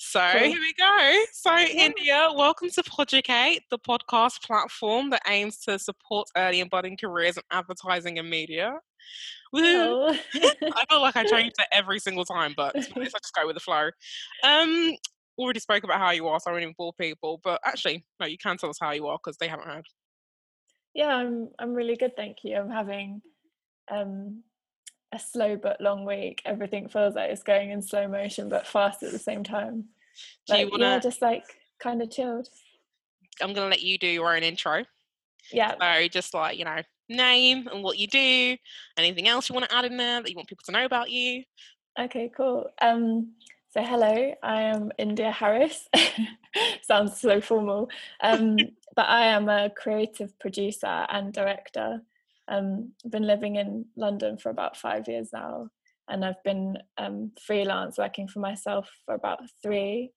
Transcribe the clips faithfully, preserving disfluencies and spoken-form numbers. So cool. Here we go. So yeah. India, welcome to Poducate, the podcast platform that aims to support early and budding careers in advertising and media. Woo. I feel like I change that every single time, but to be honest, I just go with the flow. Um, already spoke about how you are, so I won't even bore people. But actually, no, you can tell us how you are because they haven't heard. Yeah, I'm. I'm really good, thank you. I'm having um, a slow but long week. Everything feels like it's going in slow motion, but fast at the same time. Like, do you wanna... Yeah, just like kind of chilled. I'm gonna let you do your own intro. Yeah. So just like you know. Name and what you do, anything else you want to add in there that you want people to know about you. Okay, cool. Um, so hello, I am India Harris. Sounds so formal. Um, but I am a creative producer and director. Um, I've been living in London for about five years now, and I've been um, freelance working for myself for about three.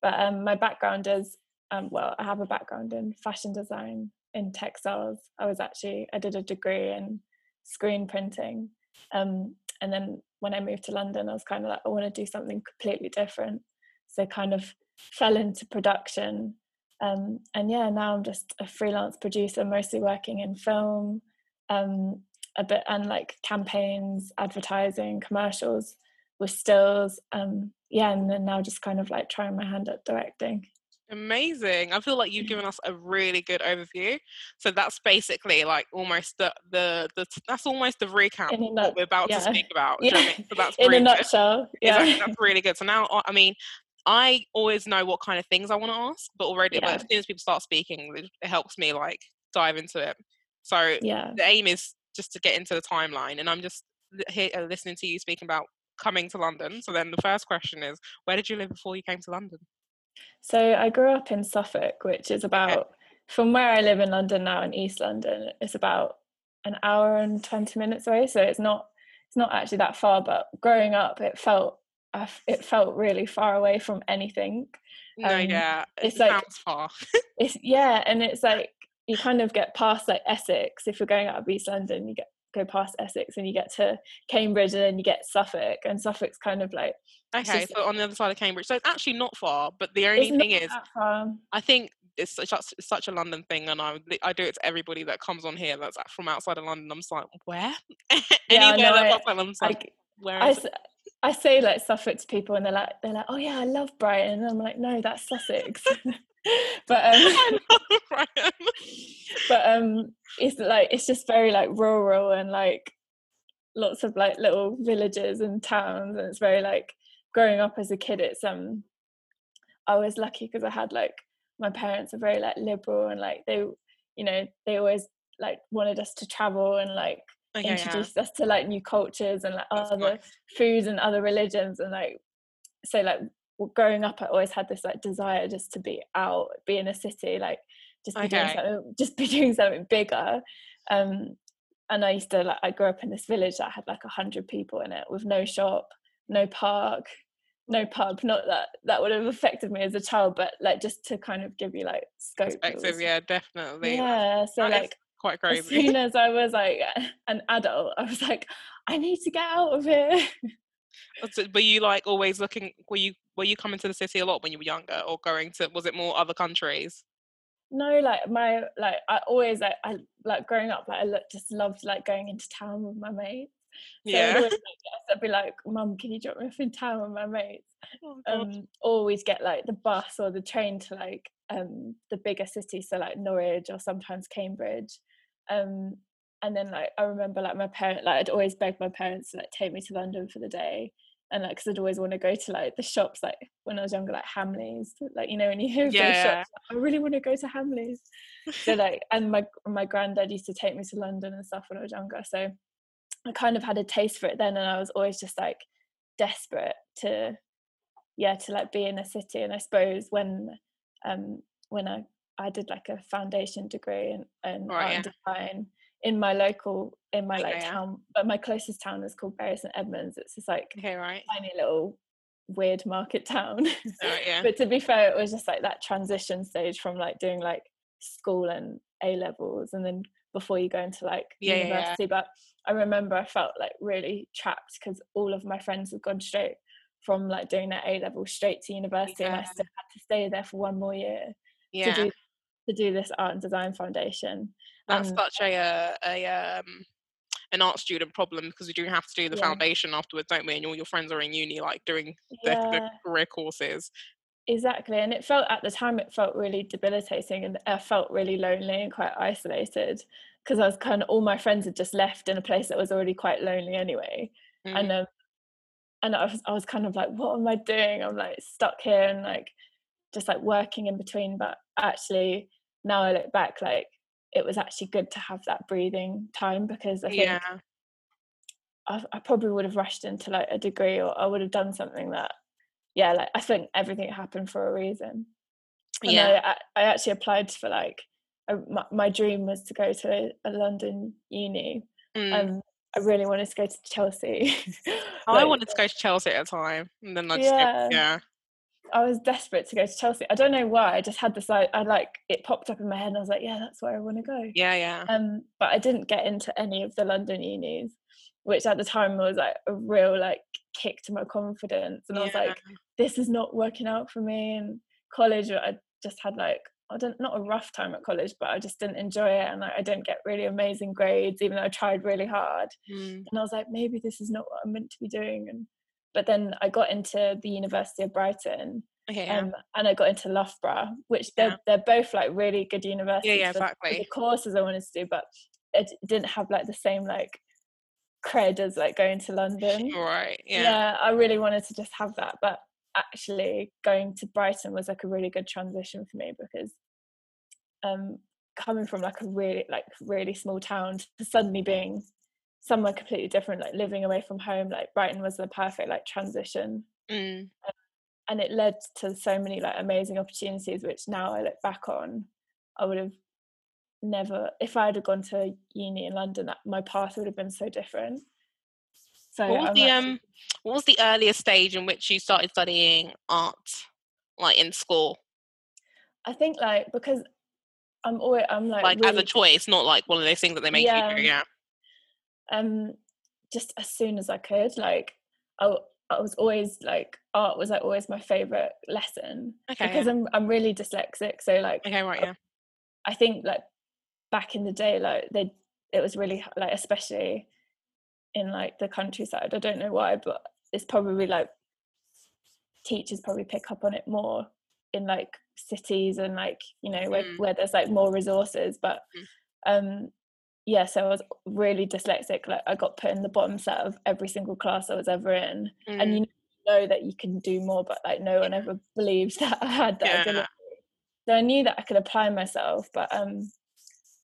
But um, my background is, um, well, I have a background in fashion design, in textiles. I was actually, I did a degree in screen printing. Um, and then when I moved to London, I was kind of like, I want to do something completely different. So kind of fell into production. Um, and yeah, now I'm just a freelance producer, mostly working in film, um, a bit, and like campaigns, advertising, commercials with stills. Um, yeah, and then now just kind of like trying my hand at directing. Amazing. I feel like you've given us a really good overview. So that's basically like almost the the, the that's almost the recap of what we're about yeah. to speak about. Yeah. Do you know what I mean? So that's in really a nutshell. Good. Yeah. Exactly. That's really good. So now I mean I always know what kind of things I want to ask, but already yeah. like, as soon as people start speaking, it helps me like dive into it. So yeah. the aim is just to get into the timeline, and I'm just here listening to you speaking about coming to London. So then the first question is, where did you live before you came to London? So I grew up in Suffolk, which is about, from where I live in London now in East London, it's about an hour and twenty minutes away. So it's not, it's not actually that far, but growing up, it felt, it felt really far away from anything. Um, no, yeah, it it's like, far. it's, yeah, and it's like, you kind of get past like Essex. If you're going out of East London, you get go past Essex and you get to Cambridge, and then you get Suffolk, and Suffolk's kind of like okay just, so on the other side of Cambridge, so it's actually not far, but the only thing is I think it's such, it's such a London thing, and I I do it to everybody that comes on here that's from outside of London. I'm just like, where? Yeah, anywhere that's outside London, I'm like, where is I, it? I say like Suffolk to people and they're like they're like oh yeah, I love Brighton, and I'm like, no, that's Sussex. But um, I love Brighton. But um, it's like it's just very like rural, and like lots of like little villages and towns, and it's very like growing up as a kid. It's um, I was lucky because I had like my parents are very like liberal, and like they, you know, they always like wanted us to travel and like okay, introduced yeah. us to like new cultures and like That's other nice. foods and other religions, and like so like. Well, growing up, I always had this like desire just to be out, be in a city, like just be okay. doing something, just be doing something bigger. Um, and I used to like I grew up in this village that had like a hundred people in it, with no shop, no park, no pub. Not that that would have affected me as a child, but like just to kind of give you like scope. Perspective, yeah, definitely. Yeah, so that like quite crazy. As soon as I was like an adult, I was like, I need to get out of here. Were you like always looking? Were you were you coming to the city a lot when you were younger, or going to? Was it more other countries? No, like my like I always like I like growing up like I look, just loved like going into town with my mates. So yeah, I'd, always, like, I'd be like, "Mum, can you drop me off in town with my mates?" Oh, um, always get like the bus or the train to like um the bigger cities, so like Norwich or sometimes Cambridge. Um, and then like I remember like my parent like I'd always beg my parents to like take me to London for the day. And like, because I'd always want to go to like the shops, like when I was younger, like Hamley's, like, you know, when you hear yeah, those shops, like, I really want to go to Hamley's. So like, and my my granddad used to take me to London and stuff when I was younger. So I kind of had a taste for it then. And I was always just like desperate to, yeah, to like be in a city. And I suppose when, um, when I, I did like a foundation degree in, in oh, art yeah. and design in my local, in my okay, like yeah. town, but my closest town is called Bury Saint Edmunds. It's just like okay, right. tiny little weird market town. Right, yeah. But to be fair, it was just like that transition stage from like doing like school and A levels, and then before you go into like yeah, university. Yeah. But I remember I felt like really trapped because all of my friends had gone straight from like doing their A level straight to university, yeah. and I still had to stay there for one more year yeah. to do to do this art and design foundation. That's um, such a a um an art student problem, because we do have to do the yeah. foundation afterwards, don't we? And all your friends are in uni like doing their, yeah. their career courses. Exactly. And it felt at the time, it felt really debilitating, and I felt really lonely and quite isolated, because I was kind of, all my friends had just left in a place that was already quite lonely anyway. Mm. And um, and I was, I was kind of like, what am I doing? I'm like stuck here and like just like working in between. But actually now I look back, like it was actually good to have that breathing time, because I think yeah. I, I probably would have rushed into like a degree, or I would have done something that, yeah, like I think everything happened for a reason. And yeah. I, I actually applied for like, a, my, my dream was to go to a London uni. Mm. Um, I really wanted to go to Chelsea. like, I wanted to go to Chelsea at a time. And then I just, yeah. yeah. I was desperate to go to Chelsea. I don't know why. I just had this, like, I like, it popped up in my head and I was like, yeah, that's where I want to go. Yeah, yeah. Um, but I didn't get into any of the London unis, which at the time was like a real like kick to my confidence. And yeah. I was like, this is not working out for me. And college, I just had like, I don't, not a rough time at college, but I just didn't enjoy it, and like, I didn't get really amazing grades, even though I tried really hard. Mm. And I was like, maybe this is not what I'm meant to be doing. And but then I got into the University of Brighton, okay, yeah. um, and I got into Loughborough, which they're yeah. they're both like really good universities. Yeah, yeah, for, exactly. for the courses I wanted to do, but it didn't have like the same like cred as like going to London. Right. Yeah. Yeah, I really wanted to just have that, but actually going to Brighton was like a really good transition for me, because um coming from like a really like really small town to suddenly being somewhere completely different, like living away from home, like Brighton was the perfect like transition. Mm. um, and it led to so many like amazing opportunities, which now I look back on, I would have never, if I had gone to uni in London, that my path would have been so different. So what was, the, um, what was the earliest stage in which you started studying art, like in school? I think like, because I'm always, I'm like... Like really, as a choice, not like one of those things that they make yeah, you do, yeah. Um, just as soon as I could, like I, I was always like, art was like always my favourite lesson. Okay. Because yeah. I'm I'm really dyslexic, so like... Okay, right, yeah. I, I think like back in the day, like they, it was really like, especially in like the countryside, I don't know why, but it's probably like teachers probably pick up on it more in like cities and like, you know, where, mm. where there's like more resources. But um yeah, so I was really dyslexic, like I got put in the bottom set of every single class I was ever in. Mm. And you know that you can do more, but like no one ever believed that I had that yeah. ability. So I knew that I could apply myself, but um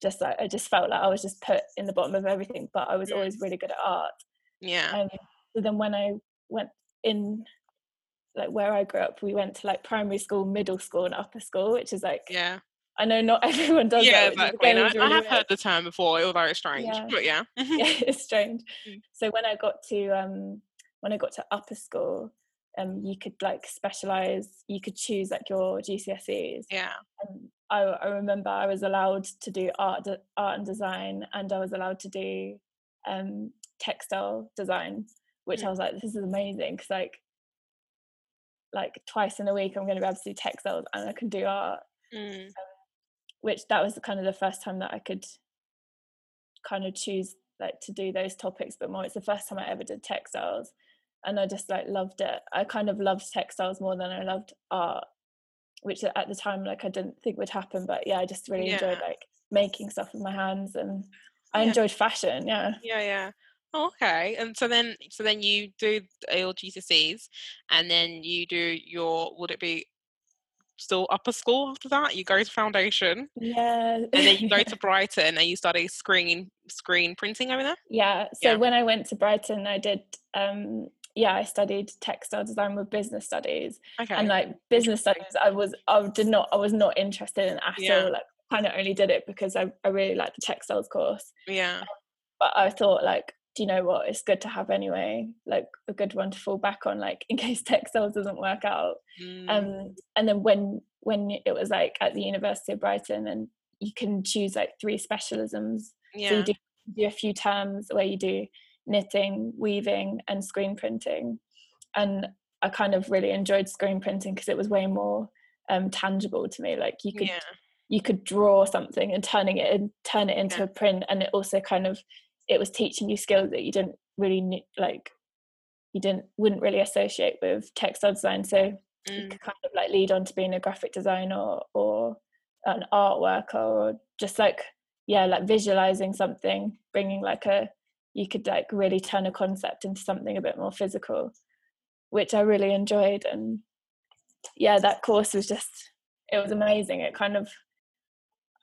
just like I just felt like I was just put in the bottom of everything, but I was yeah. always really good at art. Yeah. And so then when I went in, like where I grew up, we went to like primary school, middle school, and upper school, which is like yeah. I know not everyone does yeah, that. Yeah, exactly. I, really I have weird. heard the term before, although it's strange. Yeah. But yeah. yeah, it's strange. So when I got to um when I got to upper school, um you could like specialise, you could choose like your G C S Es. Yeah. And I, I remember I was allowed to do art de- art and design, and I was allowed to do um textile design, which mm. I was like, this is amazing, because like like twice in a week I'm going to be able to do textiles and I can do art. Mm. Um, which that was kind of the first time that I could kind of choose like to do those topics, but more it's the first time I ever did textiles. And I just like loved it. I kind of loved textiles more than I loved art, which at the time like I didn't think would happen. But yeah, I just really yeah. enjoyed like making stuff with my hands, and I yeah. enjoyed fashion. Yeah. Yeah, yeah. Oh, okay. And so then, so then you do your G C S Es, and then you do your, would it be still upper school after that? You go to foundation. Yeah. And then you go to Brighton and you study screen screen printing over there. Yeah. So yeah. when I went to Brighton, I did. um yeah I studied textile design with business studies. Okay. And like business studies I was I did not I was not interested in at yeah. all, like kind of only did it because I, I really liked the textiles course. Yeah. Um, but I thought like, do you know what, it's good to have anyway, like a good one to fall back on, like in case textiles doesn't work out. Mm. Um and then when when it was like at the University of Brighton, and you can choose like three specialisms. Yeah. So you do, do a few terms where you do knitting, weaving, and screen printing, and I kind of really enjoyed screen printing because it was way more um, tangible to me. Like you could yeah. you could draw something and turning it and turn it into yeah. a print, and it also kind of it was teaching you skills that you didn't really like. You didn't wouldn't really associate with textile design, so mm. you could kind of like lead on to being a graphic designer or, or an art worker, or just like yeah, like visualizing something, bringing like a you could like really turn a concept into something a bit more physical, which I really enjoyed. And yeah, that course was just, it was amazing. It kind of,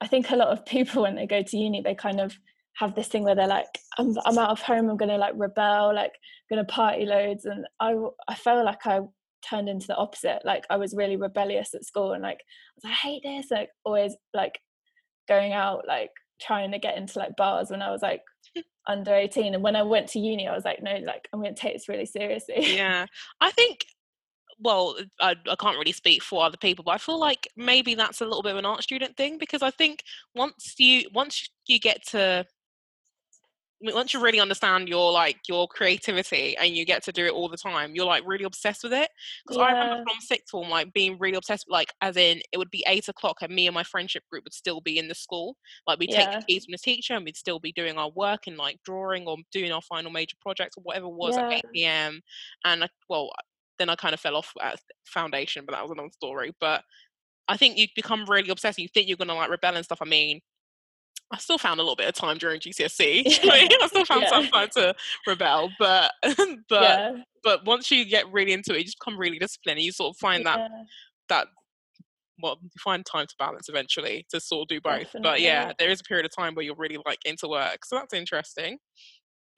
I think a lot of people when they go to uni, they kind of have this thing where they're like, I'm, I'm out of home, I'm going to like rebel, like I'm going to party loads. And I, I felt like I turned into the opposite. Like I was really rebellious at school and like, I was like, I hate this. Like always like going out, like trying to get into like bars when I was like under eighteen. And when I went to uni, I was like, no, like I'm going to take this really seriously. Yeah. I think, well, I, I can't really speak for other people, but I feel like maybe that's a little bit of an art student thing, because I think once you, once you get to, once you really understand your like your creativity and you get to do it all the time, you're like really obsessed with it. Because yeah. I remember from sixth form like being really obsessed, like as in it would be eight o'clock and me and my friendship group would still be in the school, like we'd yeah. take the keys from the teacher and we'd still be doing our work and like drawing or doing our final major projects or whatever it was yeah. at eight p.m. and I, well then I kind of fell off at foundation, but that was another story. But I think you become really obsessed, you think you're gonna like rebel and stuff. I mean, I still found a little bit of time during G C S E. I still found yeah. some time to rebel, but but yeah. but once you get really into it, you just become really disciplined, and you sort of find yeah. that that well, you find time to balance eventually to sort of do both. Definitely. But yeah, there is a period of time where you're really like into work, so that's interesting.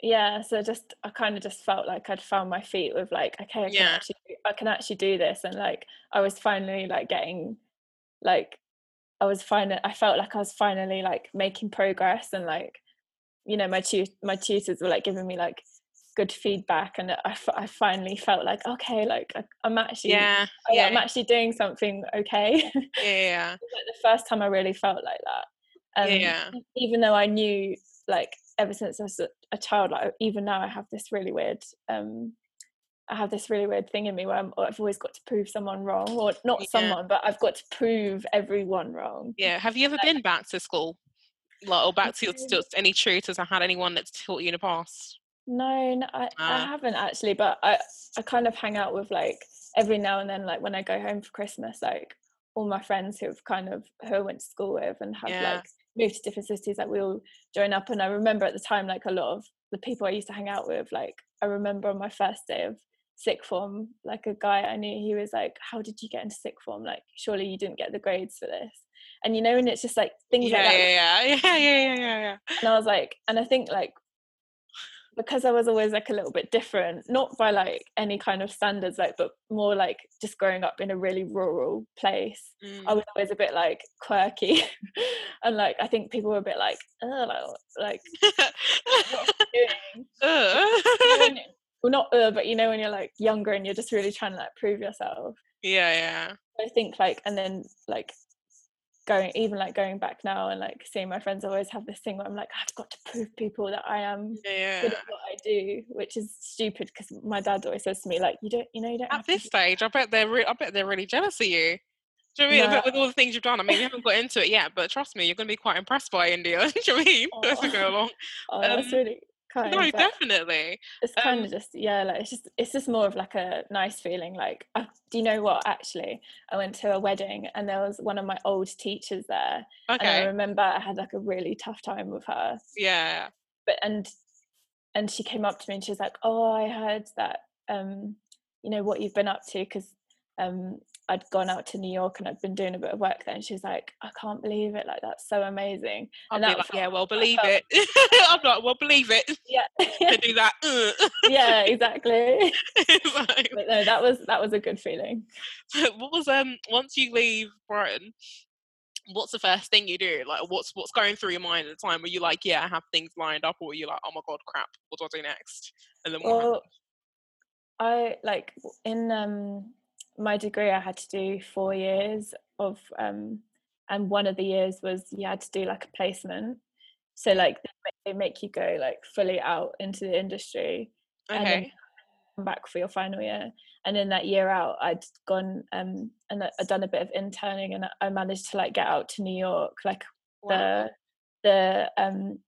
Yeah, so just I kind of just felt like I'd found my feet with like, okay, I can, yeah. actually, I can actually do this, and like I was finally like getting like. I was finally, I felt like I was finally like making progress, and like, you know, my tu- my tutors were like giving me like good feedback, and I, f- I finally felt like, okay, like I- I'm actually, yeah, I, yeah, I'm actually doing something okay. Yeah, yeah. It was like the first time I really felt like that. Um, yeah. Even though I knew, like, ever since I was a, a child, like even now I have this really weird, um, I have this really weird thing in me where I'm, I've always got to prove someone wrong, or not yeah. someone, but I've got to prove everyone wrong. Yeah. Have you ever like, been back to school, like, or back to your, to any tutors? I had anyone that's taught you in the past? No, no I, uh. I haven't actually, but I, I kind of hang out with like every now and then, like when I go home for Christmas, like all my friends who've kind of who I went to school with and have yeah. like moved to different cities, like we all join up. And I remember at the time, like a lot of the people I used to hang out with, like I remember on my first day of sixth form, like a guy I knew, he was like, how did you get into sixth form, like surely you didn't get the grades for this, and you know, and it's just like things yeah, like that yeah yeah. yeah yeah yeah yeah and I was like, and I think like because I was always like a little bit different, not by like any kind of standards, like but more like just growing up in a really rural place, mm. I was always a bit like quirky and like I think people were a bit like oh like what are you doing? What are you doing? Well, not uh, but you know when you're like younger and you're just really trying to like prove yourself. Yeah, yeah. I think like, and then like going even like going back now and like seeing my friends, always have this thing where I'm like, I've got to prove people that I am yeah. good at what I do, which is stupid because my dad always says to me like, you don't, you know, you don't. At this stage, I bet they're re- I bet they're really jealous of you. Do you know what I mean? No. I bet with all the things you've done, I mean, you haven't got into it yet, but trust me, you're going to be quite impressed by India. Do you know what I mean? Oh. As we go along. Oh, um, that's really. Kind, no, definitely. It's kind um, of just yeah, like it's just it's just more of like a nice feeling. Like, I, do you know what? Actually, I went to a wedding and there was one of my old teachers there, okay. and I remember I had like a really tough time with her. Yeah. But and and she came up to me and she was like, "Oh, I heard that um, you know what you've been up to," because um, I'd gone out to New York and I'd been doing a bit of work there, and she was like, "I can't believe it! Like that's so amazing." And I'd be like, "Yeah, well, believe it." I'm like, "Well, believe it." Yeah, to do that. Yeah, exactly. Like, but no, that was that was a good feeling. So what was um once you leave Brighton, what's the first thing you do? Like, what's what's going through your mind at the time? Were you like, "Yeah, I have things lined up," or were you like, "Oh my god, crap, what do I do next?" And then what well, happened? I like in um. my degree I had to do four years of um and one of the years was you had to do like a placement, so like they make you go like fully out into the industry, okay. and then come back for your final year. And in that year out, I'd gone um, and I'd done a bit of interning, and I managed to like get out to New York. Like wow. the the um,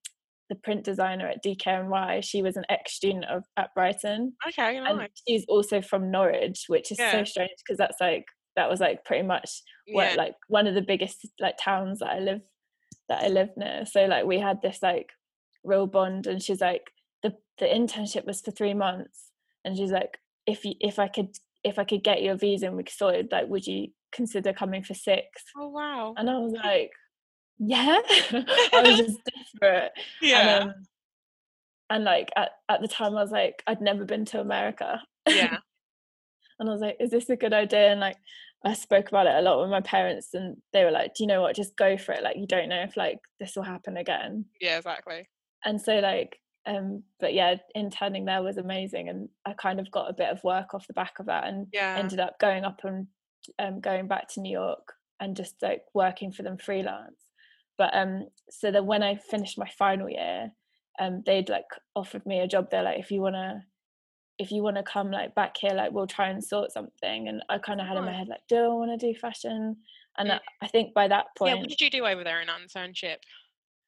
the print designer at D K N Y, she was an ex-student of at Brighton. Okay, nice. And she's also from Norwich, which is yeah. so strange because that's like that was like pretty much what yeah. like one of the biggest like towns that I live that I live near. So like we had this like real bond, and she's like the the internship was for three months, and she's like, if you if I could if I could get your visa and we could sort it, like, would you consider coming for six? Oh wow. And I was like, yeah. I was just desperate. Yeah. And, um, and like at, at the time I was like, I'd never been to America. Yeah. And I was like, is this a good idea? And like I spoke about it a lot with my parents, and they were like, do you know what, just go for it, like you don't know if like this will happen again. Yeah, exactly. And so like Um, but yeah, interning there was amazing, and I kind of got a bit of work off the back of that, and yeah. ended up going up and um, going back to New York and just like working for them freelance. But um, so that when I finished my final year, um, they'd like offered me a job. They're like, if you wanna, if you wanna come like back here, like we'll try and sort something. And I kind of had oh. in my head like, do I want to do fashion? And yeah. I, I think by that point, yeah. What did you do over there in internship?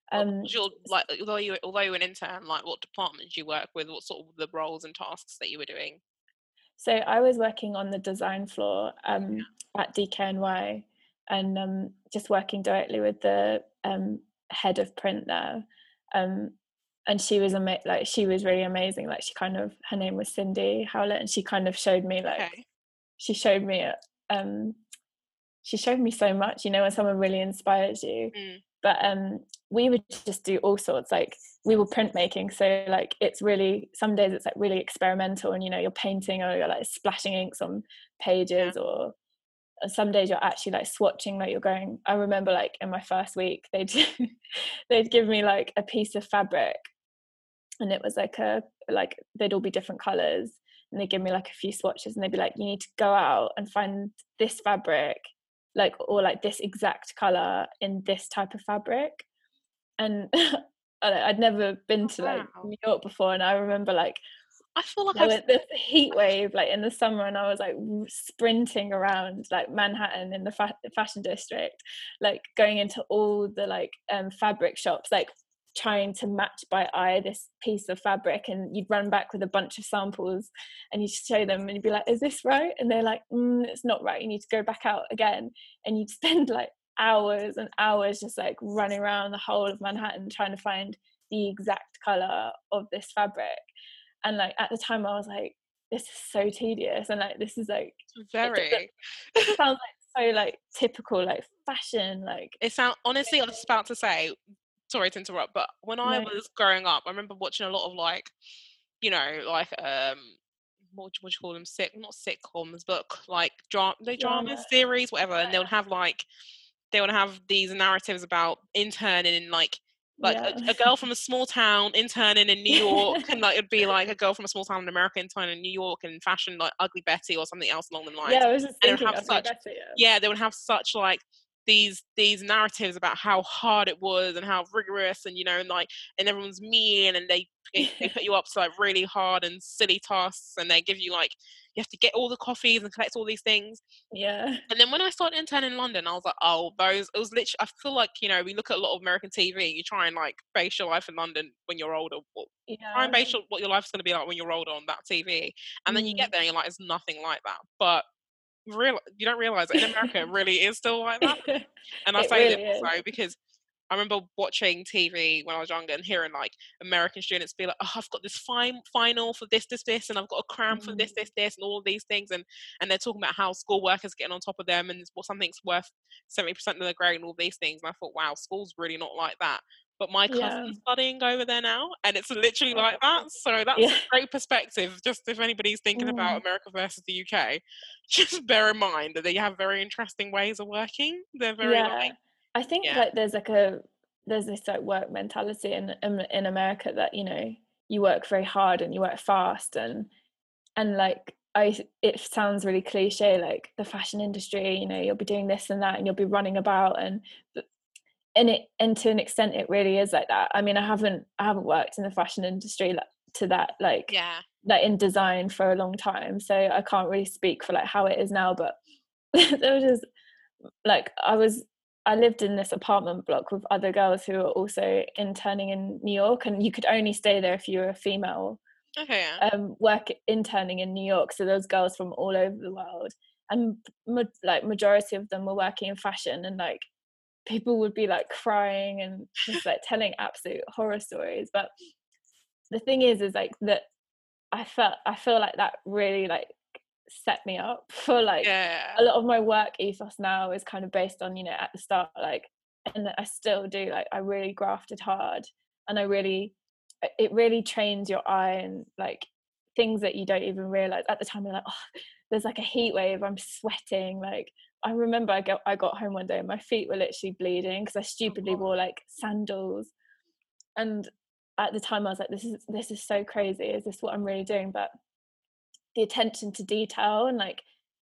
Um, your, like, although you although you were an intern, like what departments you work with, what sort of the roles and tasks that you were doing? So I was working on the design floor um, yeah. at D K N Y, and um, just working directly with the um, head of print there, um, and she was ama- like she was really amazing. Like she kind of her name was Cindy Howlett, and she kind of showed me like okay. she showed me um, she showed me so much. You know, when someone really inspires you. Mm. But um, we would just do all sorts, like we were printmaking. So like, it's really, some days it's like really experimental, and, you know, you're painting or you're like splashing inks on pages yeah. or, or some days you're actually like swatching, like you're going, I remember like in my first week, they'd, they'd give me like a piece of fabric, and it was like a, like they'd all be different colours, and they'd give me like a few swatches, and they'd be like, you need to go out and find this fabric, like or like this exact colour in this type of fabric. And I'd never been to like wow. New York before, and I remember like I feel like I was this heat wave like in the summer, and I was like sprinting around like Manhattan in the fa- fashion district, like going into all the like um, fabric shops, like trying to match by eye this piece of fabric, and you'd run back with a bunch of samples, and you'd show them, and you'd be like, is this right? And they're like, mm, it's not right, you need to go back out again. And you'd spend like hours and hours just like running around the whole of Manhattan trying to find the exact color of this fabric. And like at the time I was like, this is so tedious, and like this is like very it sounds like so like typical like fashion, like it sounds honestly I was about to say sorry to interrupt, but when I no. was growing up, I remember watching a lot of like, you know, like um, what, what do you call them? Sick, not sitcoms, but like dra- no dramas, yeah. series, whatever. Yeah. And they would have like, they would have these narratives about interning in like, like yeah. a, a girl from a small town interning in New York, and like it'd be like a girl from a small town in America interning in New York, and fashion like Ugly Betty or something else along the lines. Yeah, I was just thinking Ugly such, Betty. Yeah. yeah, they would have such like. these these narratives about how hard it was and how rigorous, and you know, and like, and everyone's mean, and they they put you up to like really hard and silly tasks, and they give you like, you have to get all the coffees and collect all these things. Yeah. And then when I started interning in London, I was like, oh, those, it was literally, I feel like, you know, we look at a lot of American T V, you try and like base your life in London when you're older, yeah. try and base your, what your life's going to be like when you're older on that T V. And mm. then you get there and you're like, it's nothing like that. But Real, you don't realise in America it really is still like that. And I it say really that also because I remember watching T V when I was younger and hearing like American students be like, oh, I've got this fine final for this this this, and I've got a cram mm. for this this this, and all of these things, and and they're talking about how schoolwork is getting on top of them, and well, something's worth seventy percent of their grade and all these things. And I thought, wow, school's really not like that. But my cousin's yeah. studying over there now, and it's literally like that. So that's yeah. a great perspective. Just if anybody's thinking mm. about America versus the U K, just bear in mind that they have very interesting ways of working. They're very yeah. like, I think yeah. like there's like a there's this like work mentality in, in in America that, you know, you work very hard and you work fast, and and like I it sounds really cliche, like the fashion industry, you know, you'll be doing this and that, and you'll be running about, and but, And it, and to an extent, it really is like that. I mean, I haven't, I haven't worked in the fashion industry like, to that like yeah. like in design for a long time, so I can't really speak for like how it is now, but there was just like I was I lived in this apartment block with other girls who were also interning in New York, and you could only stay there if you were a female. Okay. Yeah. Um, work interning in New York, so those girls from all over the world, and like majority of them were working in fashion, and like people would be like crying and just like telling absolute horror stories. But the thing is, is like that I felt I feel like that really like set me up for like yeah. a lot of my work ethos now is kind of based on, you know, at the start, like, and I still do, like I really grafted hard, and I really it really trains your eye and like things that you don't even realize. At the time you're like, oh, there's like a heat wave, I'm sweating, like I remember I got, I got home one day and my feet were literally bleeding because I stupidly wore like sandals, and at the time I was like, this is this is so crazy, is this what I'm really doing? But the attention to detail, and like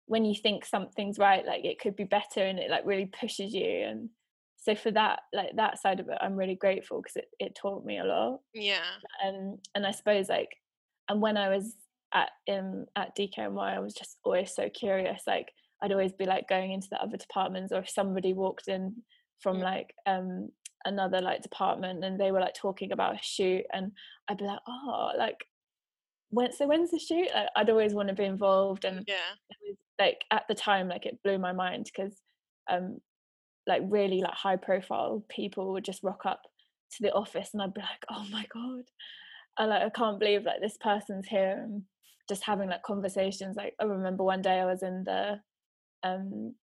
when you think something's right, like it could be better, and it like really pushes you. And so for that, like that side of it, I'm really grateful because it, it taught me a lot. Yeah. And and I suppose like, and when I was at um at D K N Y, I was just always so curious. Like I'd always be like going into the other departments, or if somebody walked in from mm. like um another like department and they were like talking about a shoot, and I'd be like, oh, like when so when's the shoot? Like, I'd always want to be involved. And yeah, it was, like at the time, like it blew my mind because um like really like high profile people would just rock up to the office, and I'd be like, oh my god, I like I can't believe like this person's here, and just having like conversations. Like I remember one day I was in the um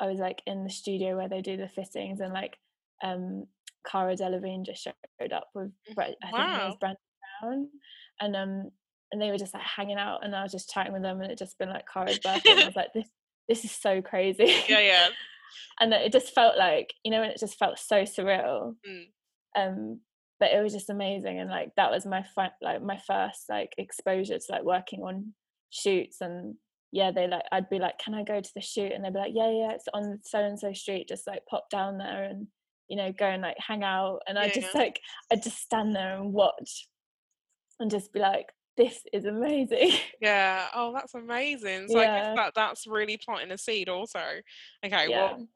I was like in the studio where they do the fittings, and like um Cara Delevingne just showed up with I think wow. it was Brandon Brown, and um and they were just like hanging out, and I was just chatting with them, and it just been like Cara's birthday, and I was like, this this is so crazy. Yeah, yeah. And it just felt like, you know, and it just felt so surreal. Mm. Um, but it was just amazing, and like that was my fi- like my first like exposure to like working on shoots. And yeah, they like I'd be like, can I go to the shoot? And they'd be like, yeah, yeah, it's on so and so street. Just like pop down there, and you know, go and like hang out. And yeah, I just yeah. like I'd just stand there and watch, and just be like, this is amazing. Yeah. Oh, that's amazing. So yeah. I guess that that's really planting a seed also. Okay. Yeah. Well,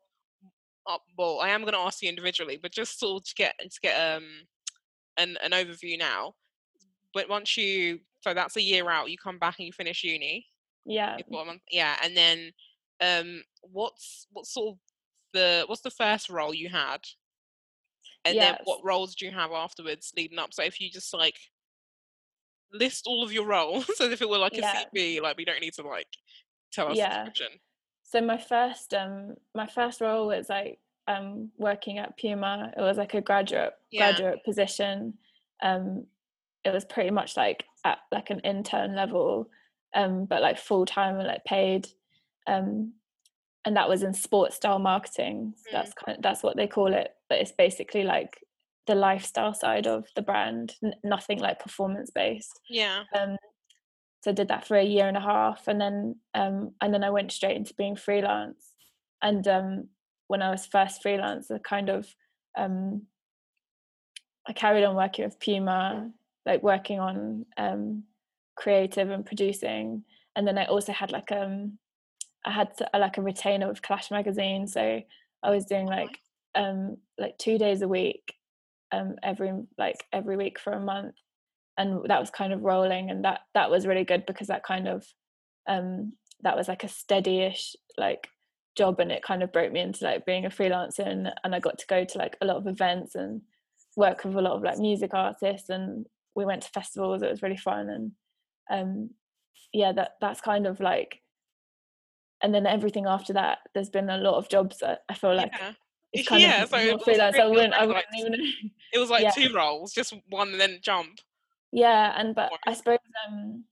uh, well, I am going to ask you individually, but just sort of to get to get um an an overview now. But once you, so that's a year out. You come back and you finish uni. Yeah. Yeah. And then, um, what's what's sort of the what's the first role you had, and yeah. then what roles do you have afterwards leading up? So if you just like list all of your roles as if it were like a yeah. C V, like we don't need to like tell us yeah. the description. So my first um my first role was like um working at Puma. It was like a graduate yeah. graduate position. Um it was pretty much like at like an intern level, um but like full-time and like paid, um and that was in sports style marketing. So mm. that's kind of, that's what they call it, but it's basically like the lifestyle side of the brand, n- nothing like performance based. Yeah. Um, so I did that for a year and a half, and then um, and then I went straight into being freelance. And um, when I was first freelance, I kind of um, I carried on working with Puma, like working on um, creative and producing. And then I also had like um, I had to, like a retainer with Clash magazine, so I was doing like um, like two days a week. Um, every like every week for a month, and that was kind of rolling, and that that was really good because that kind of um that was like a steady-ish like job, and it kind of broke me into like being a freelancer, and, and I got to go to like a lot of events and work with a lot of like music artists, and we went to festivals. It was really fun. And um yeah that that's kind of like, and then everything after that, there's been a lot of jobs that I feel like yeah. It's kind yeah, of so it was, freelance. I wouldn't, I wouldn't even... it was like yeah. two roles, just one and then jump. Yeah, and but I suppose um,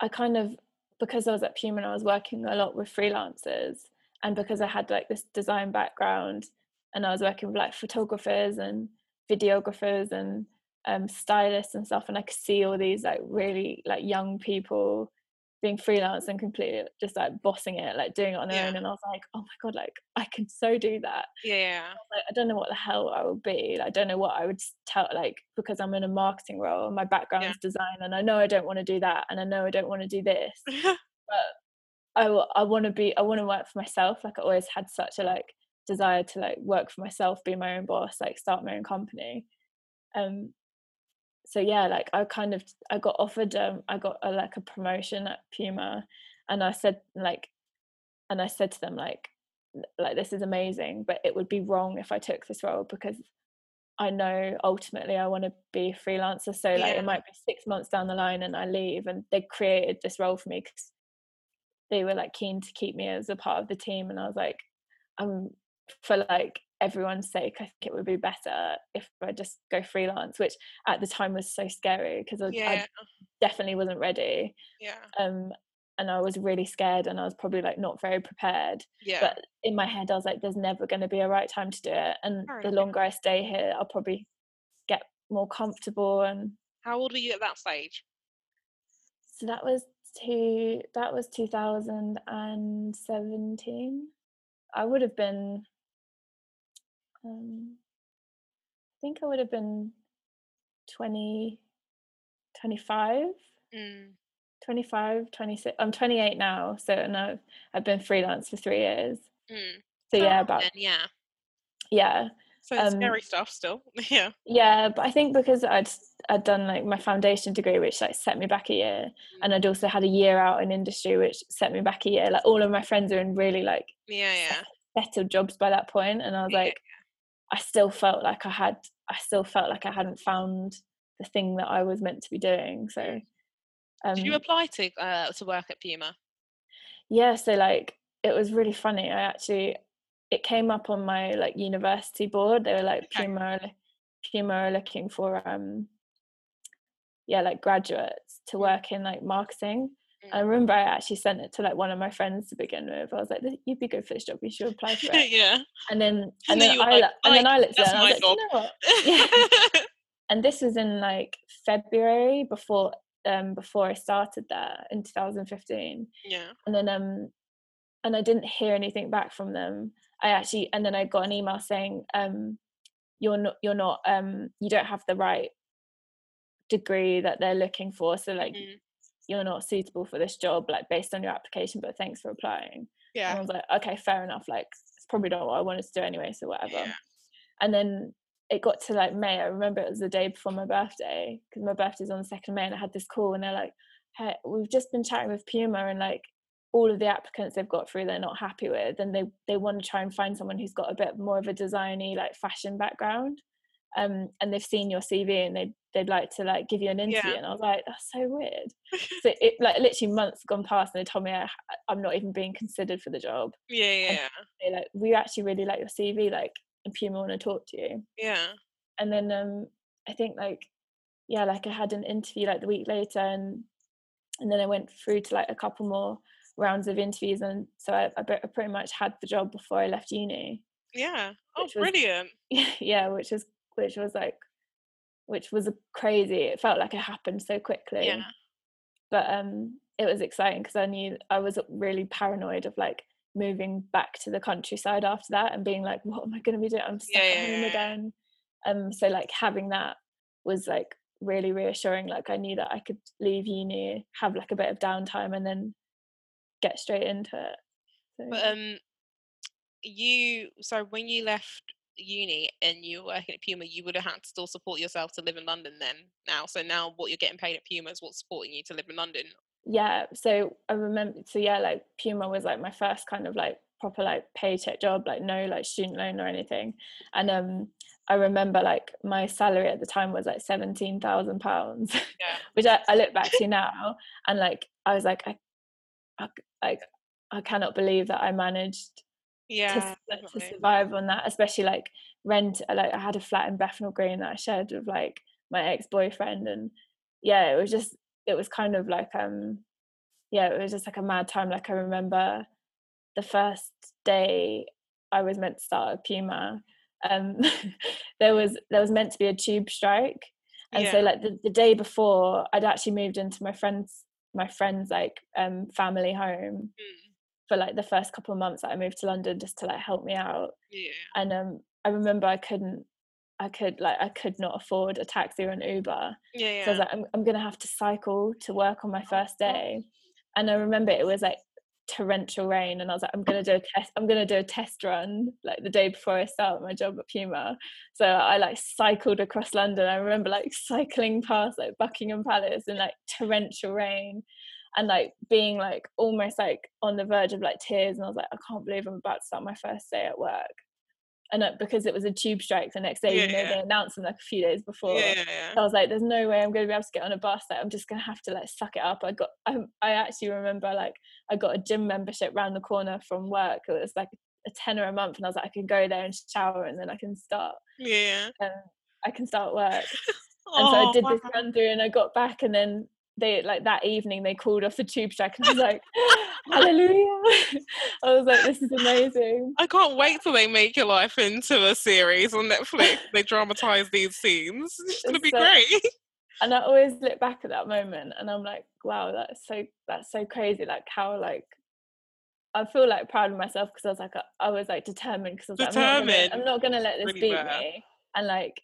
I kind of, because I was at Puma and I was working a lot with freelancers, and because I had like this design background, and I was working with like photographers and videographers and um, stylists and stuff, and I could see all these like really like young people being freelance and completely just like bossing it, like doing it on their yeah. own. And I was like, oh my god, like I can so do that. Yeah. I, like, I don't know what the hell I will be. Like, I don't know what I would tell, like, because I'm in a marketing role and my background is yeah. design, and I know I don't want to do that, and I know I don't want to do this. But I I want to be I want to work for myself. Like, I always had such a like desire to like work for myself, be my own boss, like start my own company. Um. So yeah, like I kind of, I got offered, um, I got a, like a promotion at Puma, and I said like, and I said to them like, like this is amazing, but it would be wrong if I took this role, because I know ultimately I want to be a freelancer. So like yeah. it might be six months down the line and I leave, and they created this role for me because they were like keen to keep me as a part of the team. And I was like, um, for like, everyone's sake, I think it would be better if I just go freelance, which at the time was so scary because I, yeah. I definitely wasn't ready. Yeah. Um, and I was really scared, and I was probably like not very prepared. Yeah. But in my head, I was like, "There's never going to be a right time to do it." And right. the longer I stay here, I'll probably get more comfortable. And how old were you at that stage? So that was two. That was two thousand seventeen. I would have been. Um, I think I would have been twenty, twenty-five, mm. twenty-five, twenty-six. I'm twenty-eight now, so and I've, I've been freelance for three years. Mm. So oh, yeah, about then, yeah, yeah. So um, scary stuff still, yeah, yeah. But I think because I'd I'd done like my foundation degree, which like set me back a year, mm. and I'd also had a year out in industry, which set me back a year. Like all of my friends are in really like yeah, yeah, settled jobs by that point, and I was yeah. like. I still felt like I had, I still felt like I hadn't found the thing that I was meant to be doing. So, um, did you apply to uh, to work at Puma? Yeah, so like it was really funny. I actually, it came up on my like university board. They were like okay. Puma, Puma are looking for um, yeah, like graduates to work in like marketing. Mm. I remember I actually sent it to like one of my friends to begin with. I was like, "You'd be good for this job. You should apply for it." yeah. And then and, and then, then I like, and then I looked at it and I was like, "You know what?" Yeah. And this was in like February before um before I started there in two thousand fifteen. Yeah. And then um and I didn't hear anything back from them. I actually and then I got an email saying um you're not you're not um you don't have the right degree that they're looking for. So like. Mm. You're not suitable for this job, like based on your application, but thanks for applying. Yeah. And I was like, okay, fair enough. Like it's probably not what I wanted to do anyway, so whatever. Yeah. And then it got to like May. I remember it was the day before my birthday, because my birthday's on the second of May, and I had this call, and they're like, "Hey, we've just been chatting with Puma, and like all of the applicants they've got through, they're not happy with, and they they want to try and find someone who's got a bit more of a designy, like fashion background." Um, and they've seen your C V and they'd, they'd like to like give you an interview. Yeah. And I was like, that's so weird. So it like literally months gone past and they told me I, I'm not even being considered for the job. Yeah, yeah. They like, we actually really like your C V, like, and Puma want to talk to you. Yeah. And then um, I think like, yeah, like I had an interview like the week later, and and then I went through to like a couple more rounds of interviews, and so I, I pretty much had the job before I left uni. Yeah. Oh, was, brilliant. Yeah, which was which was like which was crazy. It felt like it happened so quickly. Yeah. But um it was exciting because I knew I was really paranoid of like moving back to the countryside after that and being like, what am I going to be doing? I'm stuck yeah, at home yeah. again. Um so like having that was like really reassuring. Like I knew that I could leave uni, have like a bit of downtime, and then get straight into it. So. But um you so when you left uni and you were working at Puma, you would have had to still support yourself to live in London then now. So now what you're getting paid at Puma is what's supporting you to live in London. Yeah. So I remember, so yeah, like Puma was like my first kind of like proper like paycheck job, like no like student loan or anything. And um I remember like my salary at the time was like seventeen thousand pounds, yeah. which I, I look back to now and like I was like I, I like I cannot believe that I managed yeah to, to survive on that, especially like rent. Like I had a flat in Bethnal Green that I shared with like my ex-boyfriend, and yeah, it was just it was kind of like um yeah it was just like a mad time. Like I remember the first day I was meant to start at Puma, um there was there was meant to be a tube strike, and yeah. so like the, the day before I'd actually moved into my friend's my friend's like um family home mm. for like the first couple of months that I moved to London, just to like help me out. Yeah. And um I remember I couldn't I could like I could not afford a taxi or an Uber. Yeah, yeah. So I was like, I'm I'm gonna have to cycle to work on my first day. And I remember it was like torrential rain, and I was like, I'm gonna do a test I'm gonna do a test run like the day before I start my job at Puma. So I like cycled across London. I remember like cycling past like Buckingham Palace in like torrential rain, and like being like almost like on the verge of like tears, and I was like, I can't believe I'm about to start my first day at work. And uh, because it was a tube strike the next day, yeah, you know, yeah. they announced them like a few days before. Yeah, yeah, yeah. So I was like, there's no way I'm going to be able to get on a bus. Like, I'm just going to have to like suck it up. I got, I, I actually remember like I got a gym membership round the corner from work. It was like a tenner a month, and I was like, I can go there and shower, and then I can start. Yeah. Um, I can start work. oh, and so I did wow. this run through, and I got back, and then they like that evening they called off the tube strike, and I was like, hallelujah. I was like, this is amazing. I can't wait till they make Your Life into a series on Netflix. They dramatize these scenes. It's gonna be so great. And I always look back at that moment, and I'm like, wow, that's so that's so crazy. Like how like I feel like proud of myself, because I was like I, I was like determined, because I was determined. like I'm not, gonna, I'm not gonna let this really beat bad. me. And like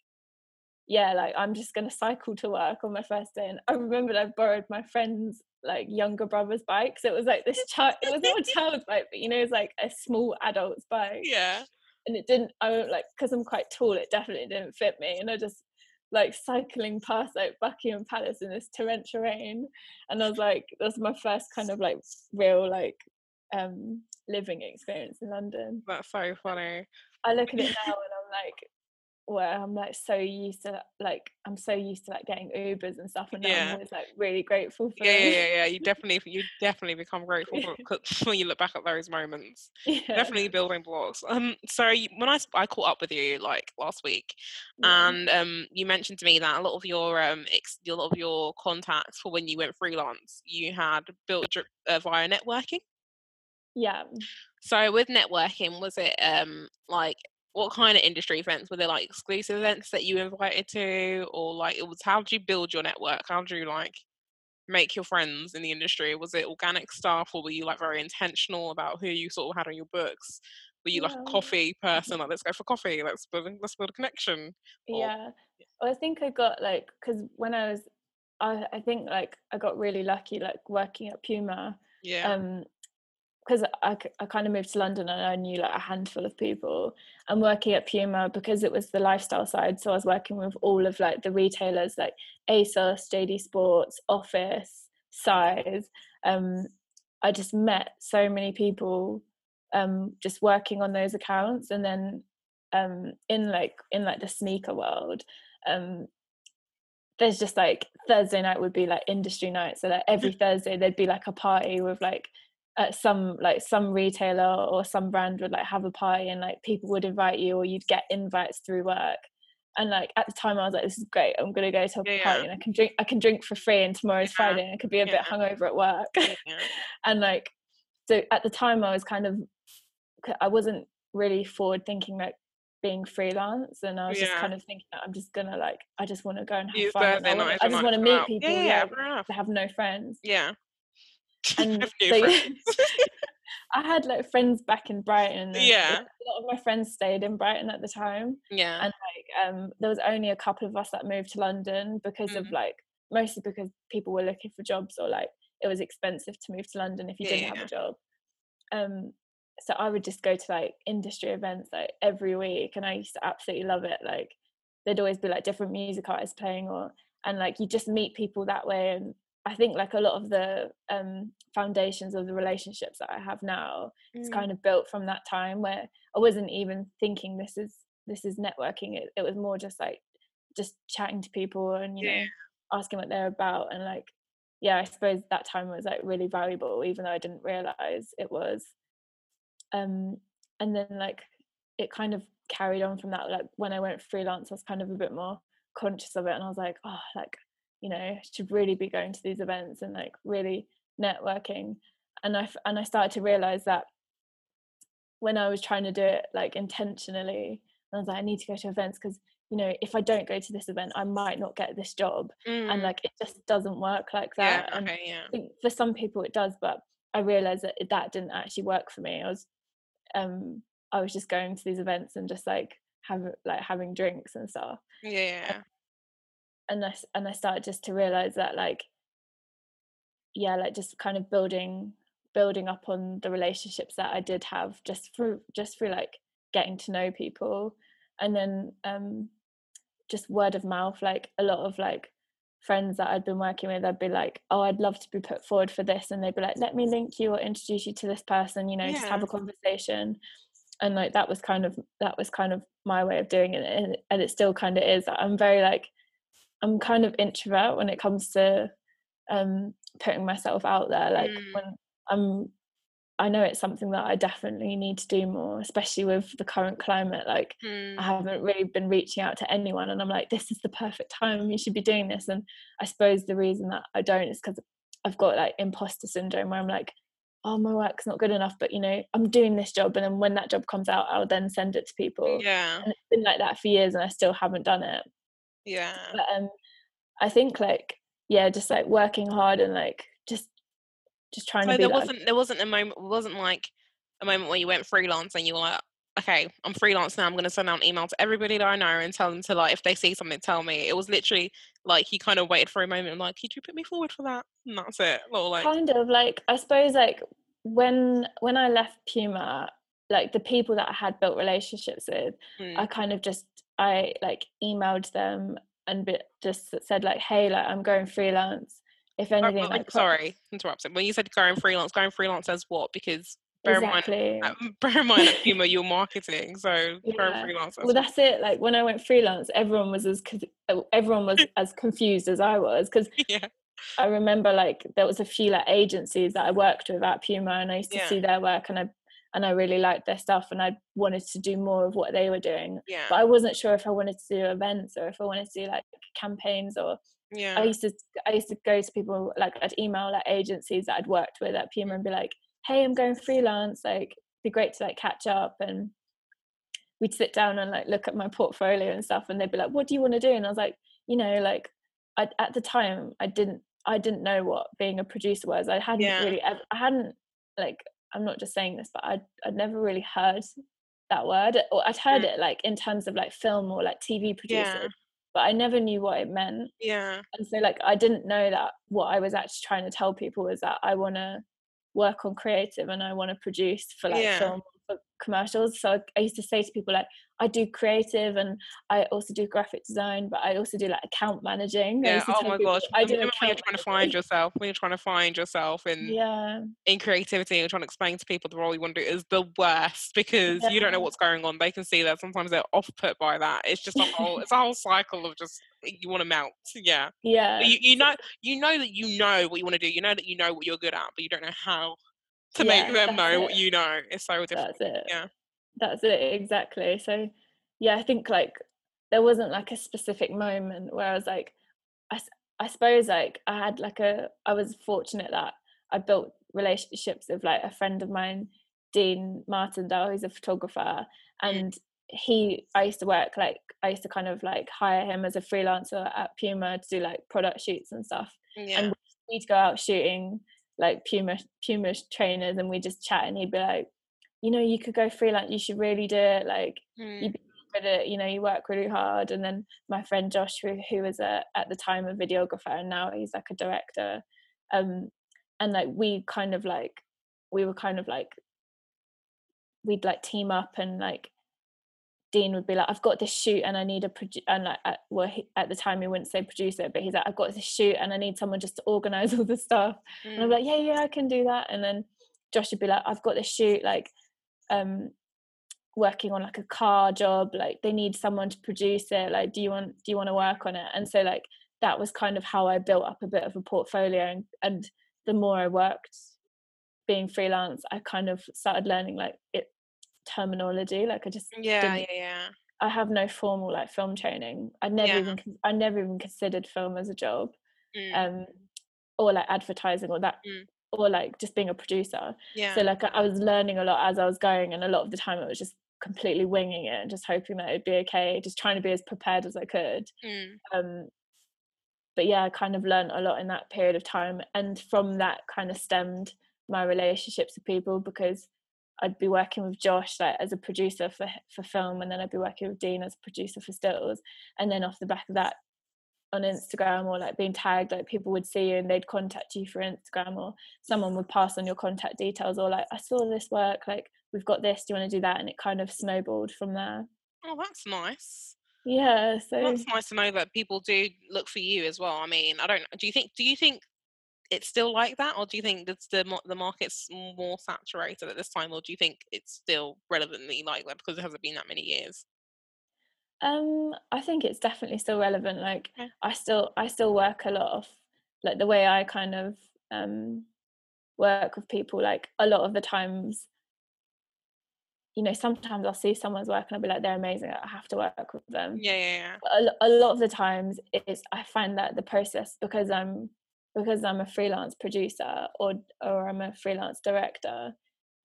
yeah, like I'm just gonna cycle to work on my first day. And I remembered I borrowed my friend's like younger brother's bike. So it was like this child, it was not a child's bike, but you know, it's like a small adult's bike. Yeah. And it didn't, I like, because I'm quite tall, it definitely didn't fit me. And I just like cycling past like Buckingham Palace in this torrential rain. And I was like, that's my first kind of like real like um living experience in London. That's so funny. I look at it now and I'm like, where I'm like so used to like I'm so used to like getting Ubers and stuff, and now yeah. I'm always like really grateful for yeah, it. yeah yeah yeah you definitely you definitely become grateful for, when you look back at those moments. yeah. Definitely building blocks. Um so you, when I, I caught up with you like last week, yeah. and um you mentioned to me that a lot of your um ex, a lot of your contacts for when you went freelance you had built uh, via networking. Yeah. So with networking, was it um like what kind of industry events were there? Like exclusive events that you invited to, or like it was, how did you build your network? How did you like make your friends in the industry? Was it organic stuff, or were you like very intentional about who you sort of had on your books? Were you yeah. like a coffee person? Like, let's go for coffee. Let's build, let's build a connection. Or, yeah. Well, I think I got like, cause when I was, I, I think like I got really lucky, like working at Puma. Yeah. Um, because I, I kind of moved to London and I knew like a handful of people, and working at Puma, because it was the lifestyle side, so I was working with all of like the retailers like ASOS, J D Sports, Office, Size. um I just met so many people um just working on those accounts, and then um in like in like the sneaker world, um there's just like Thursday night would be like industry night, so like every Thursday there'd be like a party with like at some like some retailer or some brand would like have a party, and like people would invite you, or you'd get invites through work. And like at the time I was like, this is great, I'm gonna go to a yeah, party yeah. and I can drink I can drink for free, and tomorrow's yeah. Friday and I could be a yeah. bit hungover at work. yeah. And like so at the time I was kind of I wasn't really forward thinking like being freelance, and I was yeah. just kind of thinking that I'm just gonna like I just want to go and have you fun and I, wanna, I just want to meet out. people yeah, yeah, yeah to have no friends. Yeah. And so, I had like friends back in Brighton. Yeah, a lot of my friends stayed in Brighton at the time. Yeah, and like um, there was only a couple of us that moved to London because mm-hmm. of like mostly because people were looking for jobs, or like it was expensive to move to London if you yeah. didn't have a job. Um, so I would just go to like industry events like every week, and I used to absolutely love it. Like there'd always be like different music artists playing, or and like you just meet people that way. And I think like a lot of the um, foundations of the relationships that I have now mm. is kind of built from that time, where I wasn't even thinking this is this is networking. It, it was more just like just chatting to people and you yeah. know asking what they're about, and like yeah, I suppose that time was like really valuable, even though I didn't realise it was. Um, and then like it kind of carried on from that. Like when I went freelance, I was kind of a bit more conscious of it, and I was like, oh, like. you know, I should really be going to these events and like really networking. And I and I started to realize that when I was trying to do it like intentionally, I was like, I need to go to events because you know, if I don't go to this event, I might not get this job. Mm. And like, it just doesn't work like that. Yeah, okay, yeah. I think for some people it does, but I realised that that didn't actually work for me. I was, um, I was just going to these events and just like have like having drinks and stuff. Yeah. And I and I started just to realise that like, yeah, like just kind of building building up on the relationships that I did have just through just through like getting to know people. And then um just word of mouth, like a lot of like friends that I'd been working with, I'd be like, oh, I'd love to be put forward for this, and they'd be like, let me link you or introduce you to this person, you know, yeah. just have a conversation. And like that was kind of that was kind of my way of doing it, and, and it still kind of is. I'm very like I'm kind of introvert when it comes to um putting myself out there, like mm. when I'm I know it's something that I definitely need to do more, especially with the current climate. Like mm. I haven't really been reaching out to anyone, and I'm like, this is the perfect time, you should be doing this. And I suppose the reason that I don't is because I've got like imposter syndrome, where I'm like, oh, my work's not good enough, but you know, I'm doing this job, and then when that job comes out, I'll then send it to people. Yeah. And it's been like that for years, and I still haven't done it. Yeah. But um, I think like, yeah, just like working hard and like just just trying so to be there like, wasn't there wasn't a moment wasn't like a moment where you went freelance and you were like, okay, I'm freelance now, I'm gonna send out an email to everybody that I know and tell them to like, if they see something, tell me. It was literally like you kind of waited for a moment and like, could you put me forward for that? And that's it. Or, like, kind of like I suppose like when when I left Puma, like the people that I had built relationships with, mm. I kind of just I like emailed them and bit, just said like, hey, like I'm going freelance. If anything, oh, well, like, sorry, interrupted. When you said going freelance, going freelance as what? Because bear exactly. in mind, uh, bear in mind, at Puma, you're marketing, so yeah. going freelance. Well, well, that's it. Like when I went freelance, everyone was as everyone was as confused as I was, because yeah. I remember like there was a few like agencies that I worked with at Puma, and I used to yeah. see their work, and I and I really liked their stuff, and I wanted to do more of what they were doing. Yeah. But I wasn't sure if I wanted to do events or if I wanted to do like campaigns or. Yeah. I used to I used to go to people, like I'd email like agencies that I'd worked with at Puma and be like, hey, I'm going freelance, like it'd be great to like catch up. And we'd sit down and like look at my portfolio and stuff, and they'd be like, what do you want to do? And I was like, you know, like I, at the time I didn't I didn't know what being a producer was. I hadn't yeah. really ever, I hadn't like I'm not just saying this, but I'd, I'd never really heard that word, or I'd heard yeah. it like in terms of like film or like T V producer. Yeah. But I never knew what it meant. Yeah. And so like I didn't know that what I was actually trying to tell people was that I want to work on creative and I want to produce for like yeah. film, for commercials. So I, I used to say to people like, I do creative and I also do graphic design, but I also do like account managing. Yeah. Oh my people, gosh. I do. When you're trying to find yourself, when you're trying to find yourself in yeah. in creativity, and you're trying to explain to people the role you want to do is the worst, because yeah. you don't know what's going on. They can see that. Sometimes they're off put by that. It's just a whole. It's a whole cycle of just you want to melt. Yeah. Yeah. You, you know. You know that you know what you want to do. You know that you know what you're good at, but you don't know how to yeah, make them know it. What you know. It's so different. That's it. Yeah. That's it, exactly. So yeah, I think like there wasn't like a specific moment where I was like, I, I suppose like I had like a I was fortunate that I built relationships with like a friend of mine, Dean Martindale, who's a photographer, and he I used to work like I used to kind of like hire him as a freelancer at Puma to do like product shoots and stuff. Yeah. And we'd go out shooting like Puma Puma trainers, and we just chat, and he'd be like, you know, you could go freelance, you should really do it, like mm. you'd be good at, you know, you work really hard. And then my friend Josh, who, who was a, at the time a videographer, and now he's like a director, um and like we kind of like we were kind of like we'd like team up, and like Dean would be like, I've got this shoot and I need a produ-, and like at, well he, at the time he wouldn't say producer, but he's like, I've got this shoot and I need someone just to organize all the stuff. Mm. And I'm like, yeah yeah I can do that. And then Josh would be like, I've got this shoot, like um working on like a car job, like they need someone to produce it, like do you want do you want to work on it? And so like that was kind of how I built up a bit of a portfolio, and, and the more I worked being freelance, I kind of started learning like it terminology, like I just yeah yeah yeah I have no formal like film training. I never yeah. even I never even considered film as a job, mm. um or like advertising or that, mm. or like just being a producer. Yeah. So like I was learning a lot as I was going, and a lot of the time it was just completely winging it and just hoping that it'd be okay, just trying to be as prepared as I could. Mm. Um, but yeah, I kind of learned a lot in that period of time. And from that kind of stemmed my relationships with people, because I'd be working with Josh like as a producer for for film, and then I'd be working with Dean as a producer for stills. And then off the back of that, on Instagram or like being tagged, like people would see you and they'd contact you for Instagram, or someone would pass on your contact details, or like, I saw this work, like we've got this, do you want to do that? And it kind of snowballed from there. Oh, that's nice. Yeah, so that's nice to know that people do look for you as well. I mean, I don't do you think do you think it's still like that, or do you think that's the the market's more saturated at this time, or do you think it's still relevantly like that because it hasn't been that many years? Um, I think it's definitely still relevant. Like yeah. I still I still work a lot of like the way I kind of um work with people, like a lot of the times, you know, sometimes I'll see someone's work and I'll be like, they're amazing, I have to work with them. Yeah, yeah, yeah. A, a lot of the times it's I find that the process, because I'm because I'm a freelance producer or or I'm a freelance director,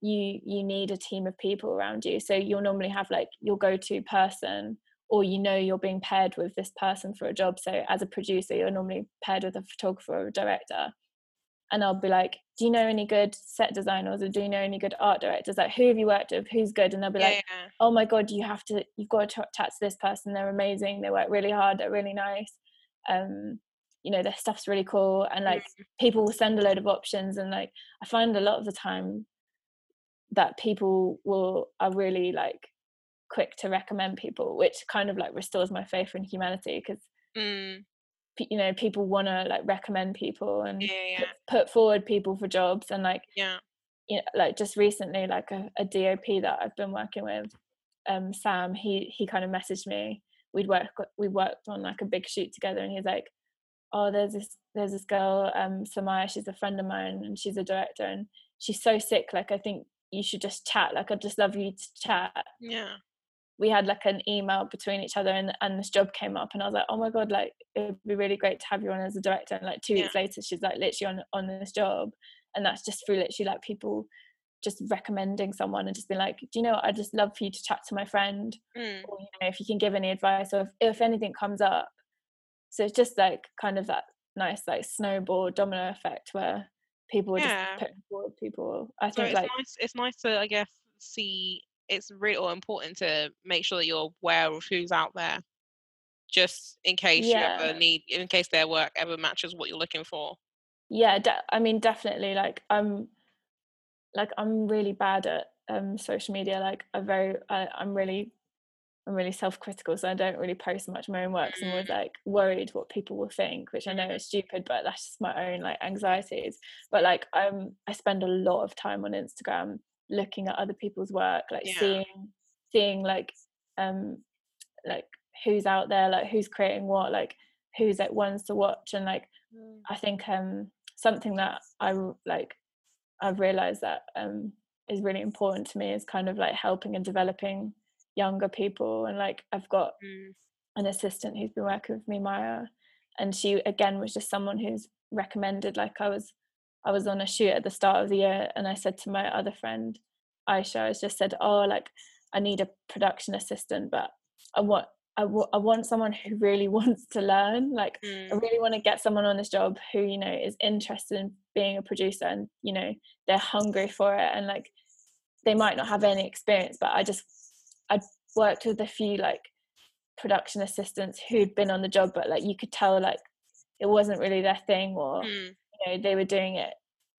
you you need a team of people around you. So you'll normally have like your go-to person, or you know you're being paired with this person for a job. So as a producer, you're normally paired with a photographer or a director. And I'll be like, do you know any good set designers, or do you know any good art directors? Like, who have you worked with? Who's good? And they'll be yeah, like, yeah. oh my God, you have to, you've got to t- chat to this person. They're amazing. They work really hard. They're really nice. Um, you know, their stuff's really cool. And like mm. people will send a load of options. And like, I find a lot of the time that people will, are really like quick to recommend people, which kind of like restores my faith in humanity. Cause mm. you know, people want to like recommend people and yeah, yeah. put forward people for jobs. And like yeah you know, like just recently, like a, a D O P that I've been working with, um Sam, he he kind of messaged me. We'd work we worked on like a big shoot together, and he's like, oh, there's this there's this girl, um Samaya, she's a friend of mine and she's a director and she's so sick, like I think you should just chat, like I'd just love you to chat. Yeah, we had like an email between each other, and, and this job came up, and I was like, oh my God, like it would be really great to have you on as a director. And like two yeah. weeks later, she's like literally on, on this job. And that's just through literally like people just recommending someone and just being like, do you know what? I'd just love for you to chat to my friend, mm. or you know, if you can give any advice, or if, if anything comes up. So it's just like kind of that nice like snowball domino effect where people are yeah. just putting forward people. I so think it's like nice, it's nice to, I guess, see. It's really important to make sure that you're aware of who's out there, just in case yeah. you ever need, in case their work ever matches what you're looking for. Yeah, de- I mean, definitely. Like, I'm, like, I'm really bad at um, social media. Like, I very, I, I'm really, I'm really self-critical, so I don't really post much of my own work. Mm. So I'm always like worried what people will think, which I know is stupid, but that's just my own like anxieties. But like, I'm, I spend a lot of time on Instagram looking at other people's work, like yeah. seeing seeing like um like who's out there, like who's creating what, like who's like ones to watch. And like mm. I think um something that I like I've realized that um is really important to me is kind of like helping and developing younger people. And like I've got mm. an assistant who's been working with me, Maya, and she again was just someone who's recommended. Like I was I was on a shoot at the start of the year, and I said to my other friend, Aisha, I just said, oh, like, I need a production assistant, but I want I, w- I want someone who really wants to learn. Like, mm. I really want to get someone on this job who, you know, is interested in being a producer and, you know, they're hungry for it. And, like, they might not have any experience, but I just, I'd worked with a few, like, production assistants who'd been on the job, but, like, you could tell, like, it wasn't really their thing, or... Mm. You know, they were doing it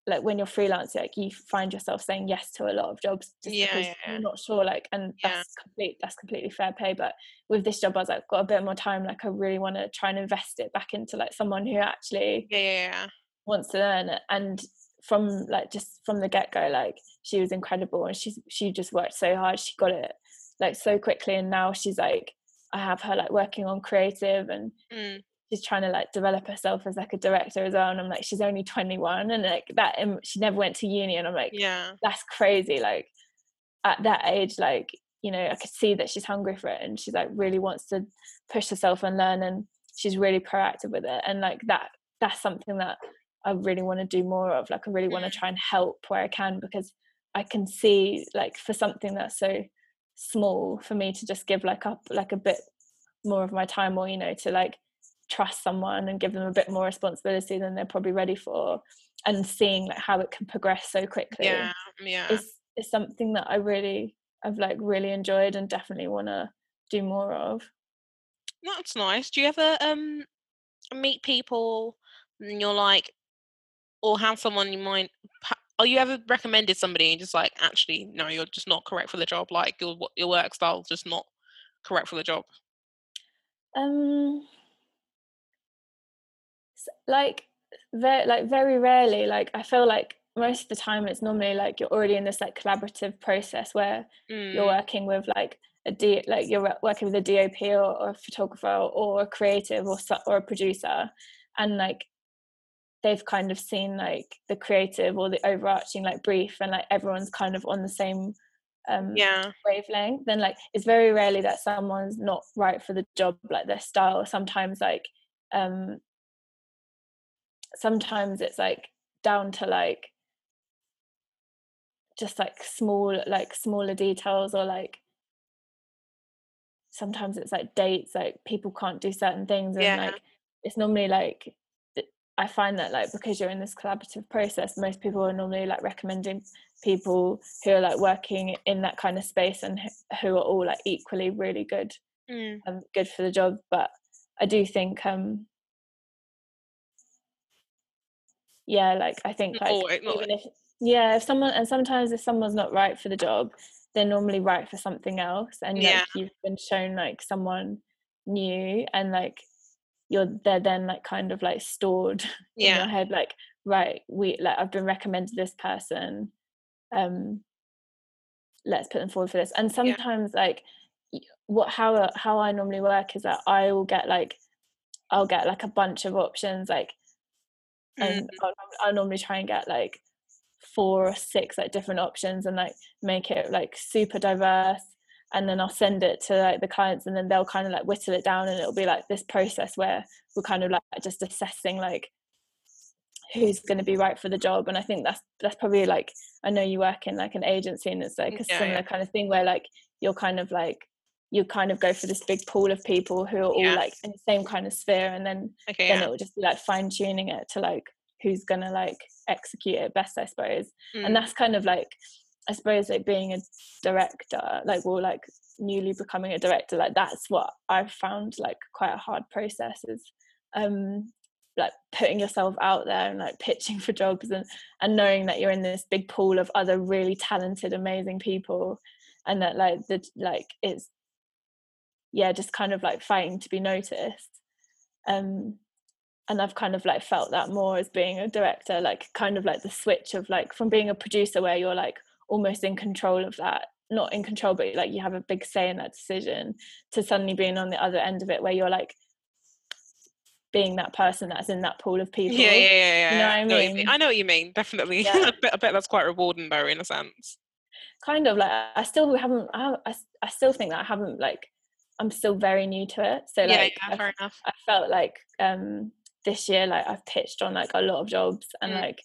like when you're freelancing, like you find yourself saying yes to a lot of jobs just yeah, because yeah. you're not sure, like, and yeah. that's complete that's completely fair pay. But with this job, I was like, I've got a bit more time, like I really want to try and invest it back into like someone who actually yeah, yeah, yeah. wants to learn. And from like just from the get-go, like she was incredible, and she's she just worked so hard, she got it like so quickly, and now she's like, I have her like working on creative, and mm. she's trying to like develop herself as like a director as well. And I'm like, she's only twenty-one, and like that um, she never went to uni, and I'm like, yeah, that's crazy. Like at that age, like, you know, I could see that she's hungry for it, and she's like really wants to push herself and learn, and she's really proactive with it. And like that that's something that I really want to do more of. Like I really want to try and help where I can, because I can see like for something that's so small for me to just give like up like a bit more of my time, or, you know, to like trust someone and give them a bit more responsibility than they're probably ready for, and seeing like how it can progress so quickly. Yeah, yeah. It's, it's something that I really, I've like really enjoyed and definitely want to do more of. That's nice. Do you ever um meet people and you're like, or have someone you might, are you ever recommended somebody and just like, actually, no, you're just not correct for the job, like your your work style's just not correct for the job? Um, like very, like very rarely. Like I feel like most of the time it's normally like you're already in this like collaborative process where mm. you're working with like a D, like you're working with a D O P or, or a photographer or a creative or or a producer, and like they've kind of seen like the creative or the overarching like brief, and like everyone's kind of on the same um yeah. wavelength. Then like it's very rarely that someone's not right for the job, like their style. Sometimes like um sometimes it's like down to like just like small like smaller details, or like sometimes it's like dates, like people can't do certain things, and yeah. like it's normally like I find that like because you're in this collaborative process, most people are normally like recommending people who are like working in that kind of space and who are all like equally really good mm. um, good for the job. But I do think um yeah like I think like oh, even oh. if yeah if someone, and sometimes if someone's not right for the job, they're normally right for something else, and like yeah. you've been shown like someone new, and like you're they're then like kind of like stored yeah. in your head, like right, we like I've been recommended this person, um let's put them forward for this. And sometimes yeah. like what how how I normally work is that I will get like I'll get like a bunch of options, like and mm. I'll, I'll normally try and get like four or six like different options and like make it like super diverse, and then I'll send it to like the clients, and then they'll kind of like whittle it down, and it'll be like this process where we're kind of like just assessing like who's going to be right for the job. And I think that's that's probably like, I know you work in like an agency, and it's like a yeah, similar yeah. kind of thing where like you're kind of like you kind of go for this big pool of people who are yeah. all like in the same kind of sphere, and then okay, then yeah. it will just be like fine tuning it to like who's gonna like execute it best, I suppose. Mm. And that's kind of like, I suppose like being a director, like well like newly becoming a director, like that's what I've found like quite a hard process is um like putting yourself out there and like pitching for jobs, and and knowing that you're in this big pool of other really talented amazing people, and that like the like it's yeah just kind of like fighting to be noticed. um And I've kind of like felt that more as being a director, like kind of like the switch of like from being a producer where you're like almost in control of that, not in control, but like you have a big say in that decision, to suddenly being on the other end of it where you're like being that person that's in that pool of people. Yeah, yeah, yeah. yeah. You know what I mean? I know what you mean. I know what you mean, definitely. Yeah. I, bet, I bet that's quite rewarding though, in a sense. Kind of like I still haven't, I, I, I still think that I haven't like, I'm still very new to it. So like yeah, yeah, fair I, enough. I felt like, um, this year like I've pitched on like a lot of jobs, and mm. like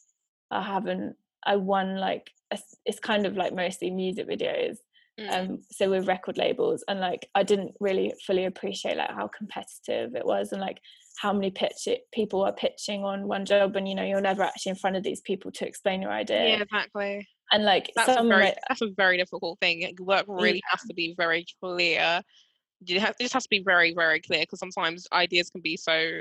I haven't I won like a, it's kind of like mostly music videos, mm. um so with record labels, and like I didn't really fully appreciate like how competitive it was, and like how many pitch it, people are pitching on one job, and you know you're never actually in front of these people to explain your idea. Yeah, exactly. And like that's, some, a, very, like, that's a very difficult thing. Like, work really yeah. has to be very clear. You have, it just has to be very very clear, because sometimes ideas can be so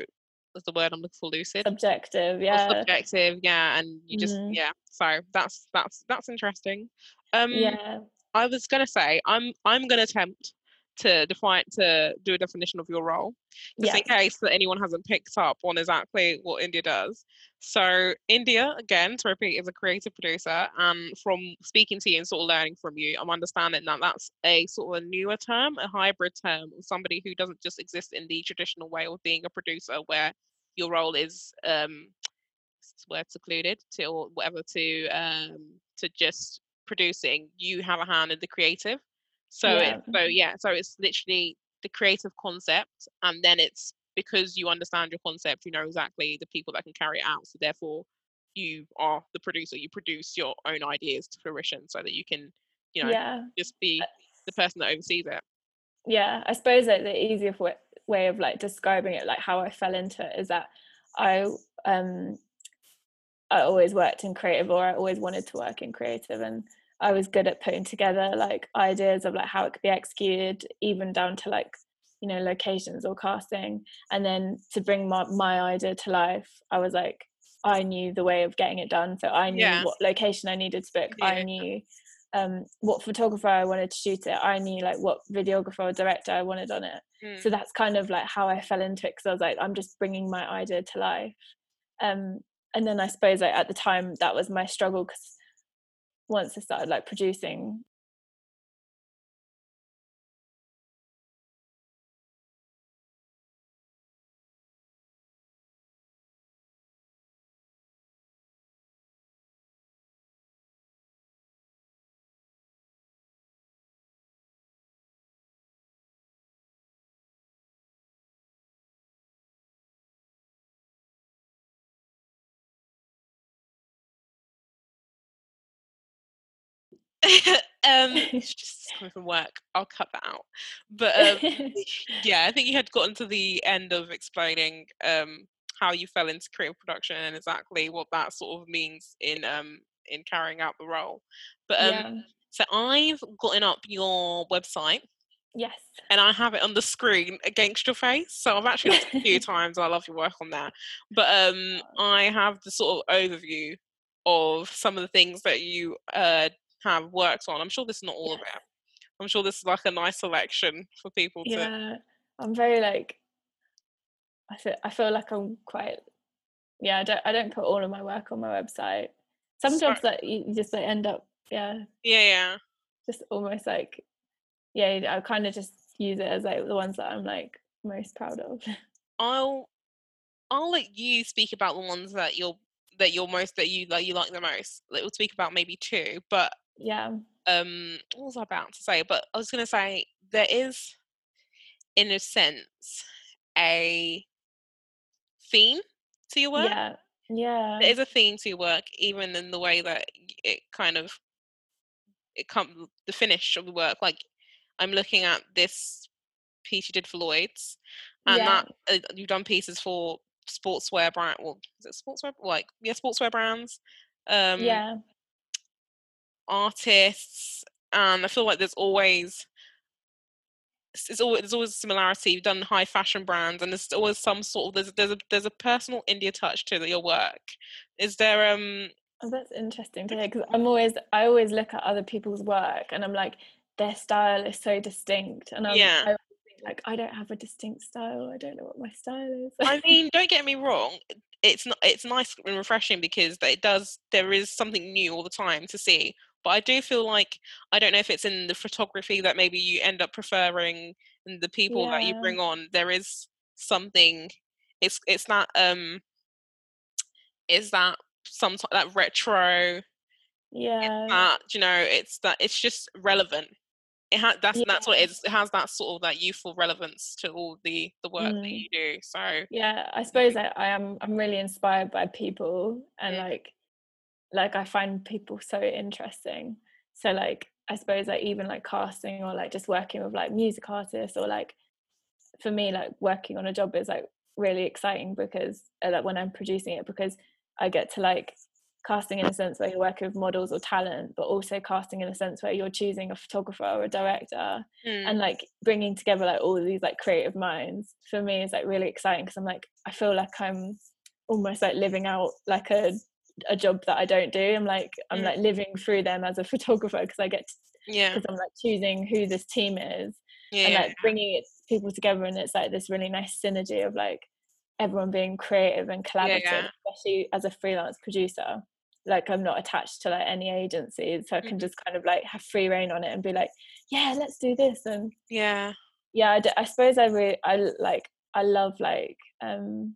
was the word I'm looking for lucid subjective yeah or subjective yeah and you just mm. yeah so that's that's that's interesting. um yeah I was gonna say I'm I'm gonna attempt to define to do a definition of your role, just yeah. in case that anyone hasn't picked up on exactly what India does. So India, again to repeat, is a creative producer, and from speaking to you and sort of learning from you, I'm understanding that that's a sort of a newer term, a hybrid term, somebody who doesn't just exist in the traditional way of being a producer where your role is um word secluded to or whatever to um to just producing. You have a hand in the creative. So yeah. It, so yeah, so it's literally the creative concept, and then it's because you understand your concept, you know exactly the people that can carry it out. So therefore, you are the producer. You produce your own ideas to fruition, so that you can, you know, yeah. just be the person that oversees it. Yeah, I suppose like the easiest way of like describing it, like how I fell into it, is that I um I always worked in creative, or I always wanted to work in creative, and I was good at putting together like ideas of like how it could be executed, even down to like, you know, locations or casting. And then to bring my, my idea to life, I was like, I knew the way of getting it done. So I knew yeah. what location I needed to book. Yeah. I knew um, what photographer I wanted to shoot it. I knew like what videographer or director I wanted on it. Mm. So that's kind of like how I fell into it, because I was like, I'm just bringing my idea to life. Um, and then I suppose like at the time that was my struggle, because once I started like producing, um it's just coming from work, I'll cut that out, but um, yeah, I think you had gotten to the end of explaining um how you fell into creative production and exactly what that sort of means in um in carrying out the role. But um yeah. So I've gotten up your website, yes, and I have it on the screen against your face, so I've actually looked a few times. I love your work on that, but um I have the sort of overview of some of the things that you uh have worked on. I'm sure this is not all yeah. of it. I'm sure this is like a nice selection for people to yeah I'm very like I feel, I feel like I'm quite yeah I don't I don't put all of my work on my website. Some jobs like you just like end up yeah yeah yeah just almost like yeah I kind of just use it as like the ones that I'm like most proud of. I'll I'll let you speak about the ones that you're that you're most that you like you like the most. Like, we'll speak about maybe two, but yeah um what was I about to say? But I was gonna say there is, in a sense, a theme to your work. Yeah yeah there is a theme to your work, even in the way that it kind of it come the finish of the work. Like, I'm looking at this piece you did for Lloyd's, and yeah. that uh, you've done pieces for sportswear brand, well, is it sportswear? Like, yeah, sportswear brands, um, yeah, artists, and I feel like there's always, it's always there's always a similarity. You've done high fashion brands, and there's always some sort of there's there's a there's a personal India touch to your work. Is there um? Oh, that's interesting to hear, because I'm always I always look at other people's work, and I'm like, their style is so distinct, and I'm yeah. I, like, I don't have a distinct style. I don't know what my style is. I mean, don't get me wrong. It's not. It's nice and refreshing, because it does. There is something new all the time to see. But I do feel like, I don't know if it's in the photography that maybe you end up preferring, and the people yeah. that you bring on. There is something. It's it's that um. Is that some that retro? Yeah. That, you know, it's that it's just relevant. It ha- that's yeah. that's what it is. It has that sort of that youthful relevance to all the the work mm. that you do. So yeah, I suppose I, I am I'm really inspired by people, and yeah. like like I find people so interesting. So like I suppose like even like casting, or like just working with like music artists, or like for me like working on a job is like really exciting, because like when I'm producing it, because I get to like casting in a sense where you're working with models or talent, but also casting in a sense where you're choosing a photographer or a director, mm. and like bringing together like all of these like creative minds, for me is like really exciting, because I'm like, I feel like I'm almost like living out like a a job that I don't do. I'm like I'm mm. like living through them as a photographer, because I get to, yeah because I'm like choosing who this team is, yeah, and like yeah. bringing it, people together, and it's like this really nice synergy of like everyone being creative and collaborative, yeah, yeah. especially as a freelance producer. Like, I'm not attached to like any agency, so I can just kind of like have free reign on it and be like, yeah, let's do this. And yeah, yeah, I, d- I suppose I really, I like, I love like, um,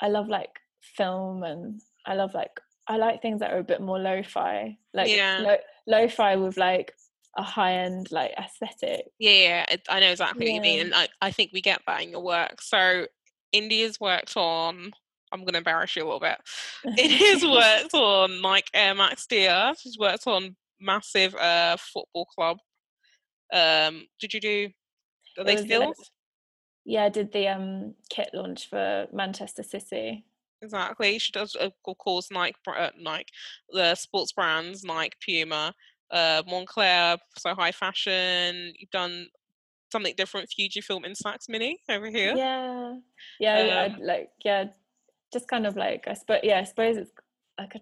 I love like film, and I love like, I like things that are a bit more lo-fi, like yeah. lo- lo-fi with like a high-end like aesthetic. Yeah, yeah, I know exactly yeah. what you mean, and I, I think we get that in your work. So India's worked on, I'm going to embarrass you a little bit. India's worked on like Air Max D R. She's worked on massive uh, football club Um, did you do, are they still? Yeah, I did the um, kit launch for Manchester City. Exactly. She does, of course, Nike, uh, Nike, the sports brands, Nike, Puma, uh, Moncler, so high fashion. You've done something different, Fujifilm Instax Mini over here. Yeah. Yeah, um, I, like, yeah, just kind of like, I suppose, yeah, I suppose it's like a,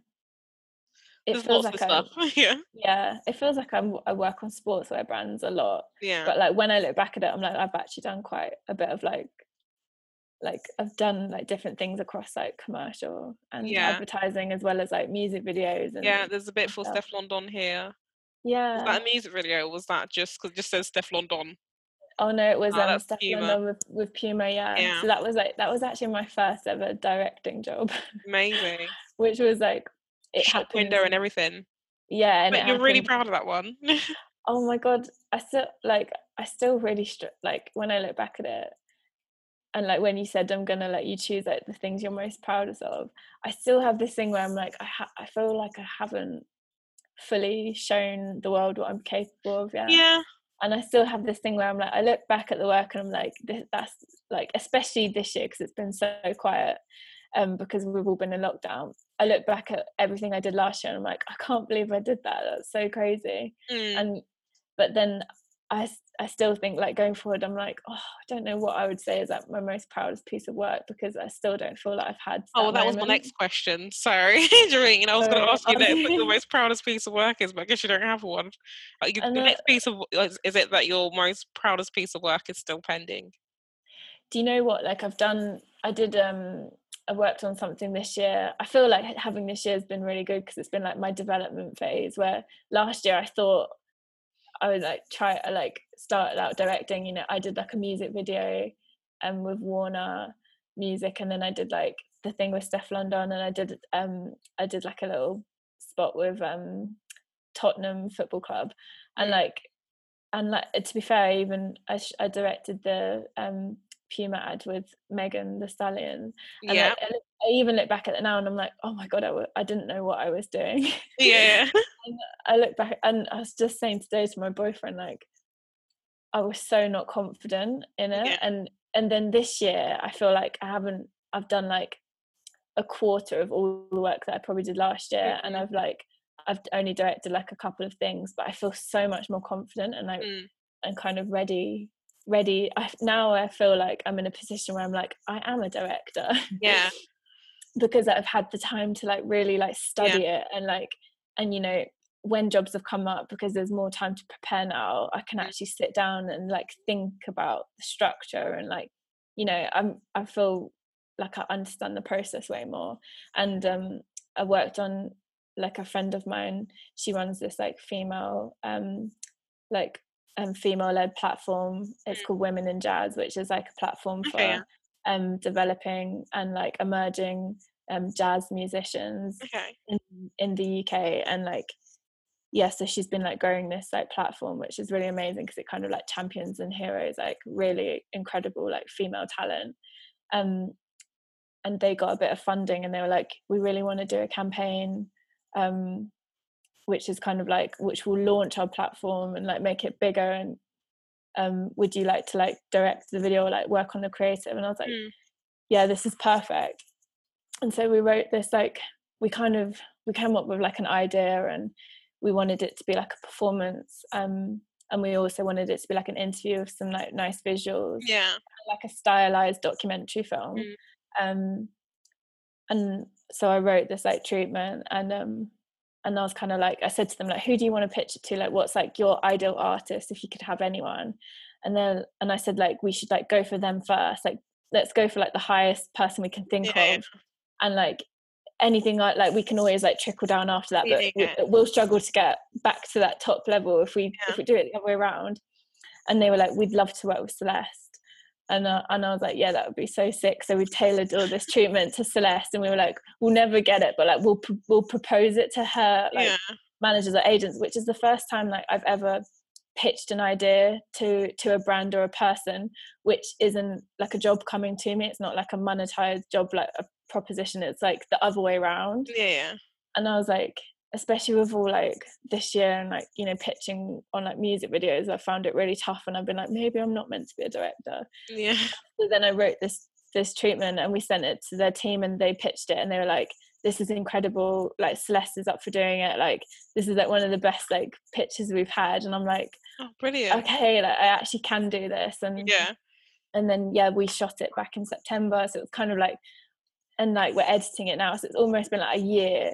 it There's feels lots like of stuff. yeah. yeah, it feels like I'm, I work on sportswear brands a lot. Yeah. But like when I look back at it, I'm like, I've actually done quite a bit of like, like I've done like different things across like commercial and yeah. advertising as well as like music videos. And yeah, there's a bit for stuff. Steph London here. Yeah. Was that a music video or was that just, because it just says Steph London? Oh no, it was oh, um, Steph Puma. London with, with Puma, yeah. yeah. So that was like, that was actually my first ever directing job. Amazing. Which was like, it shop happens. Window and everything. Yeah. And but you're happened. Really proud of that one. Oh my God. I still, like, I still really, str- like when I look back at it, and like when you said I'm gonna let you choose like the things you're most proudest of, I still have this thing where I'm like I ha- I feel like I haven't fully shown the world what I'm capable of yet. Yeah. And I still have this thing where I'm like, I look back at the work and I'm like, this, that's like, especially this year because it's been so quiet, um, because we've all been in lockdown. I look back at everything I did last year and I'm like, I can't believe I did that. That's so crazy. Mm. And but then. I, I still think like going forward I'm like, oh, I don't know what I would say is like my most proudest piece of work because I still don't feel like I've had that. Oh well, that moment. Was my next question, sorry. Doreen, I was oh, going to ask you that, what the most proudest piece of work is, but I guess you don't have one. Like, the next piece of is, is it that your most proudest piece of work is still pending? Do you know what, like I've done I did um I worked on something this year. I feel like having this year has been really good because it's been like my development phase, where last year I thought I was like try I like started out directing, you know, I did like a music video um with Warner Music, and then I did like the thing with Steph London, and I did um I did like a little spot with um Tottenham Football Club, and like and like to be fair, even I sh- I directed the um Puma ad with Megan The Stallion, and yeah. I, I even look back at it now and I'm like, oh my God, I, w- I didn't know what I was doing. Yeah. And I look back and I was just saying today to my boyfriend, like I was so not confident in it. Yeah. and and then this year I feel like I haven't I've done like a quarter of all the work that I probably did last year. Mm-hmm. And I've like I've only directed like a couple of things, but I feel so much more confident and like mm. and kind of ready ready I, now I feel like I'm in a position where I'm like, I am a director. Yeah. Because I've had the time to like really like study yeah. it, and like and you know when jobs have come up, because there's more time to prepare now, I can actually sit down and like think about the structure, and like you know I'm I feel like I understand the process way more. And um I worked on like a friend of mine, she runs this like female um like Um, female-led platform, it's called Women in Jazz, which is like a platform for okay, yeah. um developing and like emerging um jazz musicians okay. in, in the U K, and like yeah so she's been like growing this like platform, which is really amazing because it kind of like champions and heroes like really incredible like female talent. Um and they got a bit of funding and they were like, we really want to do a campaign um which is kind of like which will launch our platform and like make it bigger, and um would you like to like direct the video or like work on the creative? And I was like mm. yeah, this is perfect. And so we wrote this like we kind of we came up with like an idea, and we wanted it to be like a performance, um and we also wanted it to be like an interview with some like nice visuals, yeah like a stylized documentary film. mm. Um and so I wrote this like treatment, and um and I was kind of like, I said to them, like, who do you want to pitch it to? Like, what's like your ideal artist if you could have anyone? And then, and I said, like, we should like go for them first. Like, let's go for like the highest person we can think yeah. of. And like anything like, like we can always like trickle down after that, but yeah. we, we'll struggle to get back to that top level if we, yeah. if we do it the other way around. And they were like, we'd love to work with Celeste. And I, and I was like, yeah, that would be so sick. So we tailored all this treatment to Celeste, and we were like, we'll never get it, but like we'll pr- we'll propose it to her like yeah. managers or agents, which is the first time like I've ever pitched an idea to to a brand or a person, which isn't like a job coming to me. It's not like a monetized job, like a proposition. It's like the other way around. Yeah. And I was like, especially with all like this year and like, you know, pitching on like music videos, I found it really tough, and I've been like, maybe I'm not meant to be a director. Yeah. So then I wrote this this treatment and we sent it to their team and they pitched it and they were like, this is incredible, like Celeste is up for doing it, like this is like one of the best like pitches we've had. And I'm like, oh, brilliant, okay, like I actually can do this. And yeah, and then yeah, we shot it back in September, so it's kind of like, and like we're editing it now, so it's almost been like a year.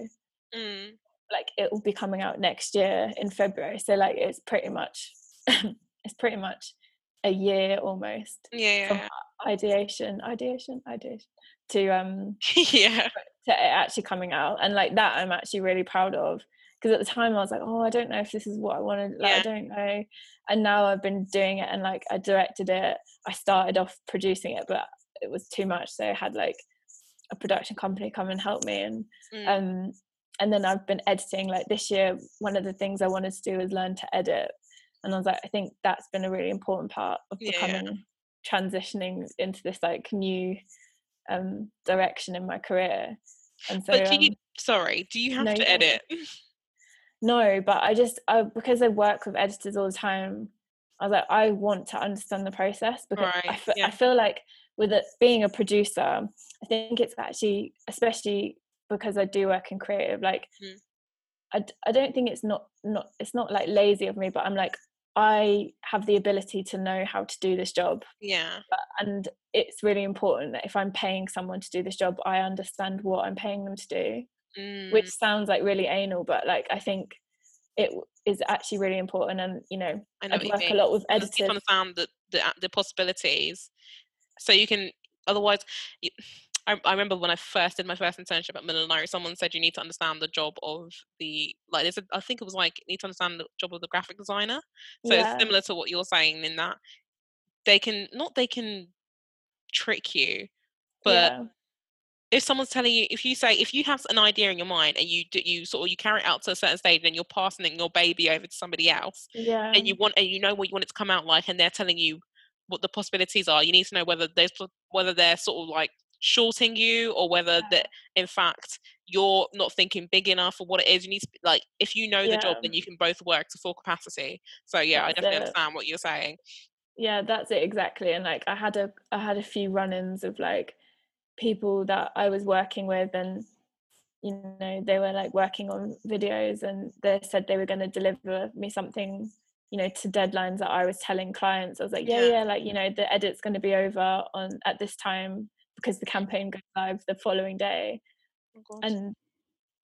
Mm. Like it will be coming out next year in February, so like it's pretty much it's pretty much a year almost. Yeah, from ideation ideation ideation to um yeah to it actually coming out. And like that I'm actually really proud of, because at the time I was like, oh, I don't know if this is what I wanted, like yeah. I don't know. And now I've been doing it, and like I directed it, I started off producing it, but it was too much, so I had like a production company come and help me. And mm. um and then I've been editing. Like this year, one of the things I wanted to do is learn to edit, and I was like, I think that's been a really important part of becoming yeah. transitioning into this like new um direction in my career. And so but do you, um, sorry do you have no, to edit? No, but I just I, because I work with editors all the time, I was like, I want to understand the process, because right, I, f- yeah. I feel like with it being a producer, I think it's actually, especially because I do work in creative, like mm. I, I don't think it's not not it's not like lazy of me, but I'm like, I have the ability to know how to do this job. Yeah. But, and it's really important that if I'm paying someone to do this job, I understand what I'm paying them to do, mm. which sounds like really anal, but like I think it is actually really important. And you know, I, know I work a lot with editors. You found the, the the possibilities, so you can otherwise. You, I, I remember when I first did my first internship at Miller and Irie, someone said you need to understand the job of the like. They said, I think it was like you need to understand the job of the graphic designer. So yeah. It's similar to what you're saying in that they can not they can trick you, but yeah. If someone's telling you, if you say if you have an idea in your mind and you do you sort of you carry it out to a certain stage and you're passing your baby over to somebody else, yeah. and you want and you know what you want it to come out like, and they're telling you what the possibilities are. You need to know whether there's whether they're sort of like shorting you, or whether yeah. that in fact you're not thinking big enough for what it is you need to be, like if you know yeah. the job, then you can both work to full capacity. So yeah, that's I definitely it. Understand what you're saying. Yeah, that's it exactly. And like I had a I had a few run-ins of like people that I was working with, and you know they were like working on videos and they said they were going to deliver me something, you know, to deadlines that I was telling clients. I was like yeah yeah, yeah like you know the edit's going to be over on at this time because the campaign goes live the following day. Oh, and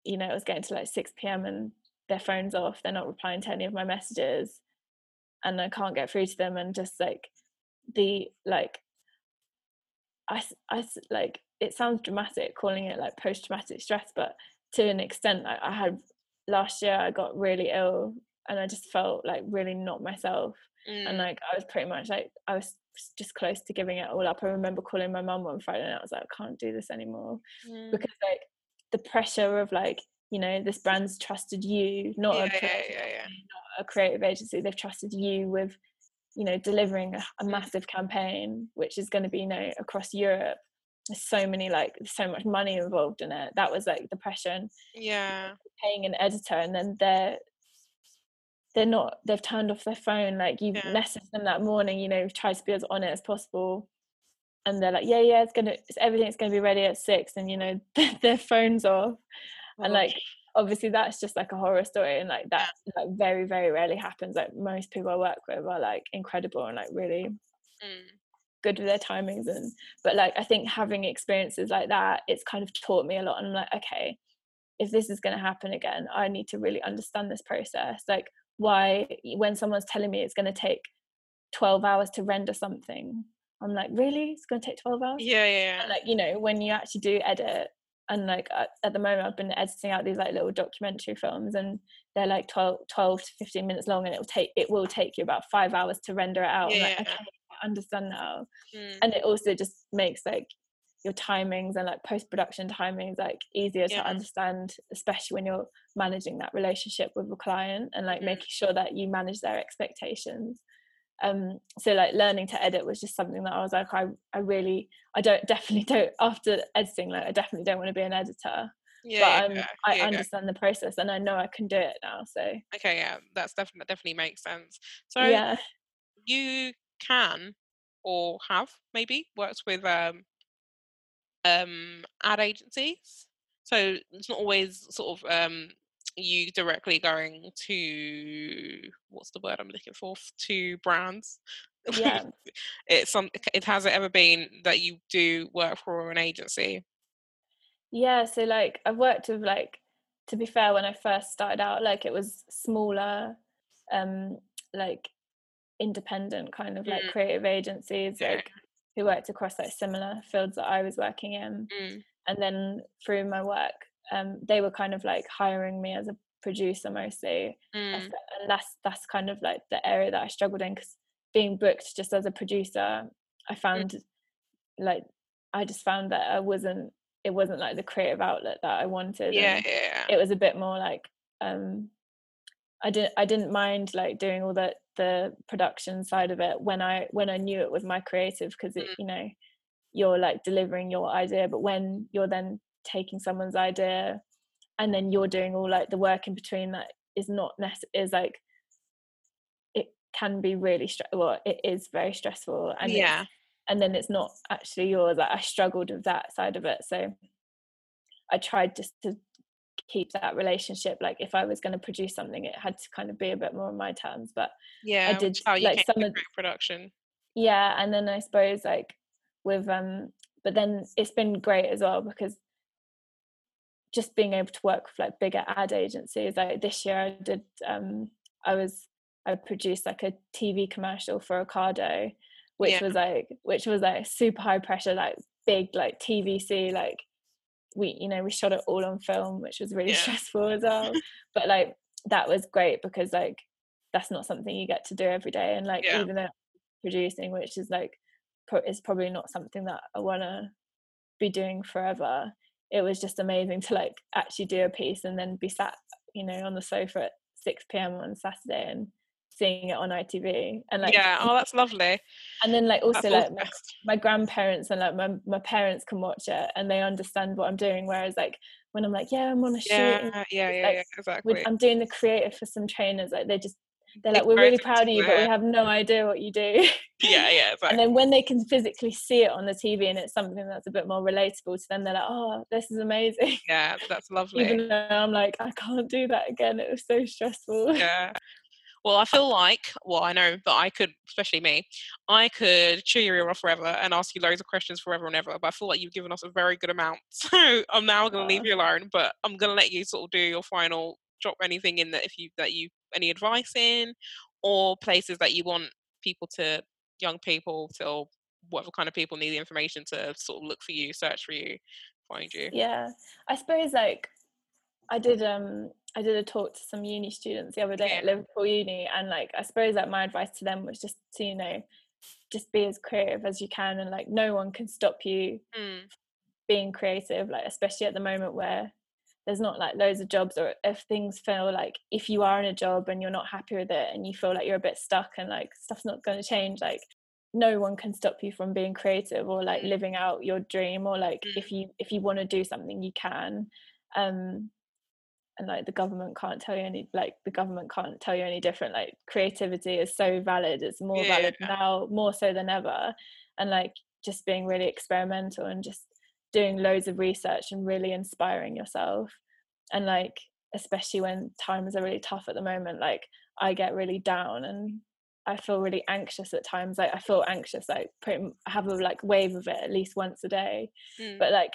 you know it was getting to like six p.m. and their phone's off, they're not replying to any of my messages, and I can't get through to them. And just like the like I, I like it sounds dramatic calling it like post-traumatic stress, but to an extent like I had last year, I got really ill and I just felt like really not myself. Mm. And like I was pretty much like I was just close to giving it all up. I remember calling my mum on Friday and I was like, I can't do this anymore. Mm. Because like the pressure of like, you know, this brand's trusted you, not, yeah, a, creative, yeah, yeah, yeah. not a creative agency, they've trusted you with, you know, delivering a, a massive campaign which is going to be, you know, across Europe. There's so many like there's so much money involved in it. That was like the pressure. And yeah, paying an editor and then they're they're not, they've turned off their phone, like you yeah. messaged them that morning, you know, try to be as on it as possible, and they're like yeah yeah it's gonna it's everything's gonna be ready at six, and you know their phone's off. Oh. And like obviously that's just like a horror story, and like that like very very rarely happens. Like most people I work with are like incredible and like really mm. good with their timings, and but like I think having experiences like that, it's kind of taught me a lot. And I'm like, okay, if this is going to happen again, I need to really understand this process. Like why, when someone's telling me it's going to take twelve hours to render something, I'm like, really, it's going to take twelve hours? Yeah, yeah, yeah. And like, you know, when you actually do edit, and like at, at the moment I've been editing out these like little documentary films, and they're like twelve to fifteen minutes long, and it will take it will take you about five hours to render it out. Yeah, I'm like, yeah. okay, I understand now. Mm. And it also just makes like your timings and like post-production timings like easier yeah. to understand, especially when you're managing that relationship with a client, and like mm. making sure that you manage their expectations. Um so like learning to edit was just something that I was like I I really I don't definitely don't after editing like I definitely don't want to be an editor. yeah, but um, yeah, I yeah, understand yeah. the process, and I know I can do it now. So okay, yeah, that's definitely that definitely makes sense. So yeah, you can or have maybe worked with um um ad agencies, so it's not always sort of um you directly going to what's the word I'm looking for to brands. Yeah, it's some. It has it ever been that you do work for an agency? Yeah, so like I've worked with like. To be fair, when I first started out, like it was smaller, um, like independent kind of like mm. creative agencies, yeah. like who worked across like similar fields that I was working in, mm. and then through my work. Um, they were kind of like hiring me as a producer mostly, mm. and that's that's kind of like the area that I struggled in, because being booked just as a producer, I found mm. like I just found that I wasn't it wasn't like the creative outlet that I wanted. Yeah, yeah. It was a bit more like um, I didn't I didn't mind like doing all the the production side of it when I when I knew it was my creative, because it mm. you know you're like delivering your idea, but when you're then taking someone's idea and then you're doing all like the work in between that is not necessary, is like it can be really stre- well it is very stressful, and yeah and then it's not actually yours. Like I struggled with that side of it, so I tried just to keep that relationship, like if I was going to produce something it had to kind of be a bit more on my terms, but yeah I did oh, like some of production yeah and then I suppose like with um but then it's been great as well, because just being able to work with like bigger ad agencies, like this year I did um I was I produced like a T V commercial for Ocado, which yeah. was like which was like super high pressure, like big like T V C, like we you know we shot it all on film, which was really yeah. stressful as well but like that was great, because like that's not something you get to do every day, and like yeah. even though I'm producing, which is like pro- is probably not something that I want to be doing forever, it was just amazing to like actually do a piece and then be sat, you know, on the sofa at six p.m. on Saturday and seeing it on I T V. And like yeah, oh, that's lovely. And then like also that's like my, my grandparents and like my, my parents can watch it and they understand what I'm doing. Whereas like when I'm like, yeah, I'm on a yeah, shoot. Yeah, yeah, like, yeah, exactly. With, I'm doing the creative for some trainers. Like they just they're like, we're really proud of you, but we have no idea what you do. Yeah, yeah. Exactly. And then when they can physically see it on the T V and it's something that's a bit more relatable to them, they're like, oh, this is amazing. Yeah, that's lovely. Even though I'm like, I can't do that again. It was so stressful. Yeah. Well, I feel like, well, I know, but I could, especially me, I could chew your ear off forever and ask you loads of questions forever and ever, but I feel like you've given us a very good amount. So I'm now going to leave you alone, but I'm going to let you sort of do your final, drop anything in that if you, that you, any advice in, or places that you want people to, young people to, whatever kind of people need the information to sort of look for you, search for you, find you. Yeah, I suppose like I did um I did a talk to some uni students the other day yeah. at Liverpool Uni, and like I suppose that like, my advice to them was just to, you know, just be as creative as you can, and like no one can stop you mm. being creative, like especially at the moment where there's not like loads of jobs, or if things feel like if you are in a job and you're not happy with it and you feel like you're a bit stuck and like stuff's not going to change, like no one can stop you from being creative or like living out your dream, or like if you if you want to do something you can, um and like the government can't tell you any like the government can't tell you any different. Like creativity is so valid, it's more yeah. valid now more so than ever, and like just being really experimental and just doing loads of research and really inspiring yourself. And like especially when times are really tough at the moment, like I get really down and I feel really anxious at times, like I feel anxious like pretty, I have a like wave of it at least once a day mm. but like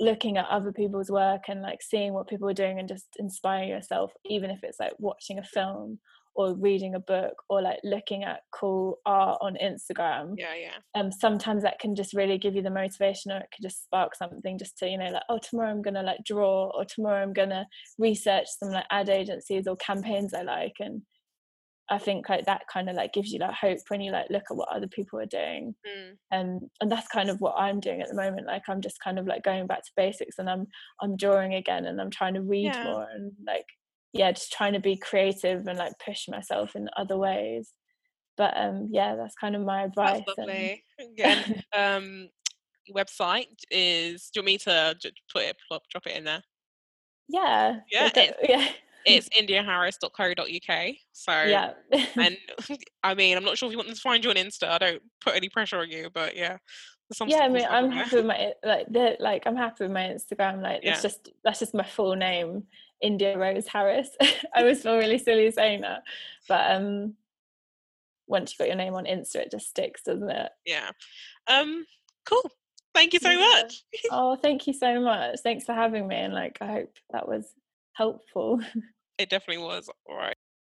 looking at other people's work and like seeing what people are doing and just inspiring yourself, even if it's like watching a film or reading a book or like looking at cool art on Instagram. Yeah, yeah. Um, sometimes that can just really give you the motivation, or it can just spark something just to, you know, like, oh, tomorrow I'm going to like draw, or tomorrow I'm going to research some like ad agencies or campaigns I like. And I think like that kind of like gives you like hope when you like look at what other people are doing. Mm. And, and that's kind of what I'm doing at the moment. Like I'm just kind of like going back to basics, and I'm, I'm drawing again, and I'm trying to read yeah. more, and like, yeah, just trying to be creative and like push myself in other ways. But um yeah, that's kind of my advice. That's lovely. Again, um your website is, do you want me to put it, drop it in there? Yeah. Yeah. It's, yeah. it's india harris dot co dot uk. So, yeah. And I mean, I'm not sure if you want them to find you on Insta. I don't put any pressure on you, but yeah. Yeah, I mean, I'm happy with my like, like I'm happy with my Instagram. Like, yeah. it's just that's just my full name, India Rose Harris. I always feel really silly saying that, but um, once you got your name on Insta, it just sticks, doesn't it? Yeah. Um. Cool. Thank you so yeah. much. Oh, thank you so much. Thanks for having me, and like, I hope that was helpful. It definitely was. All right.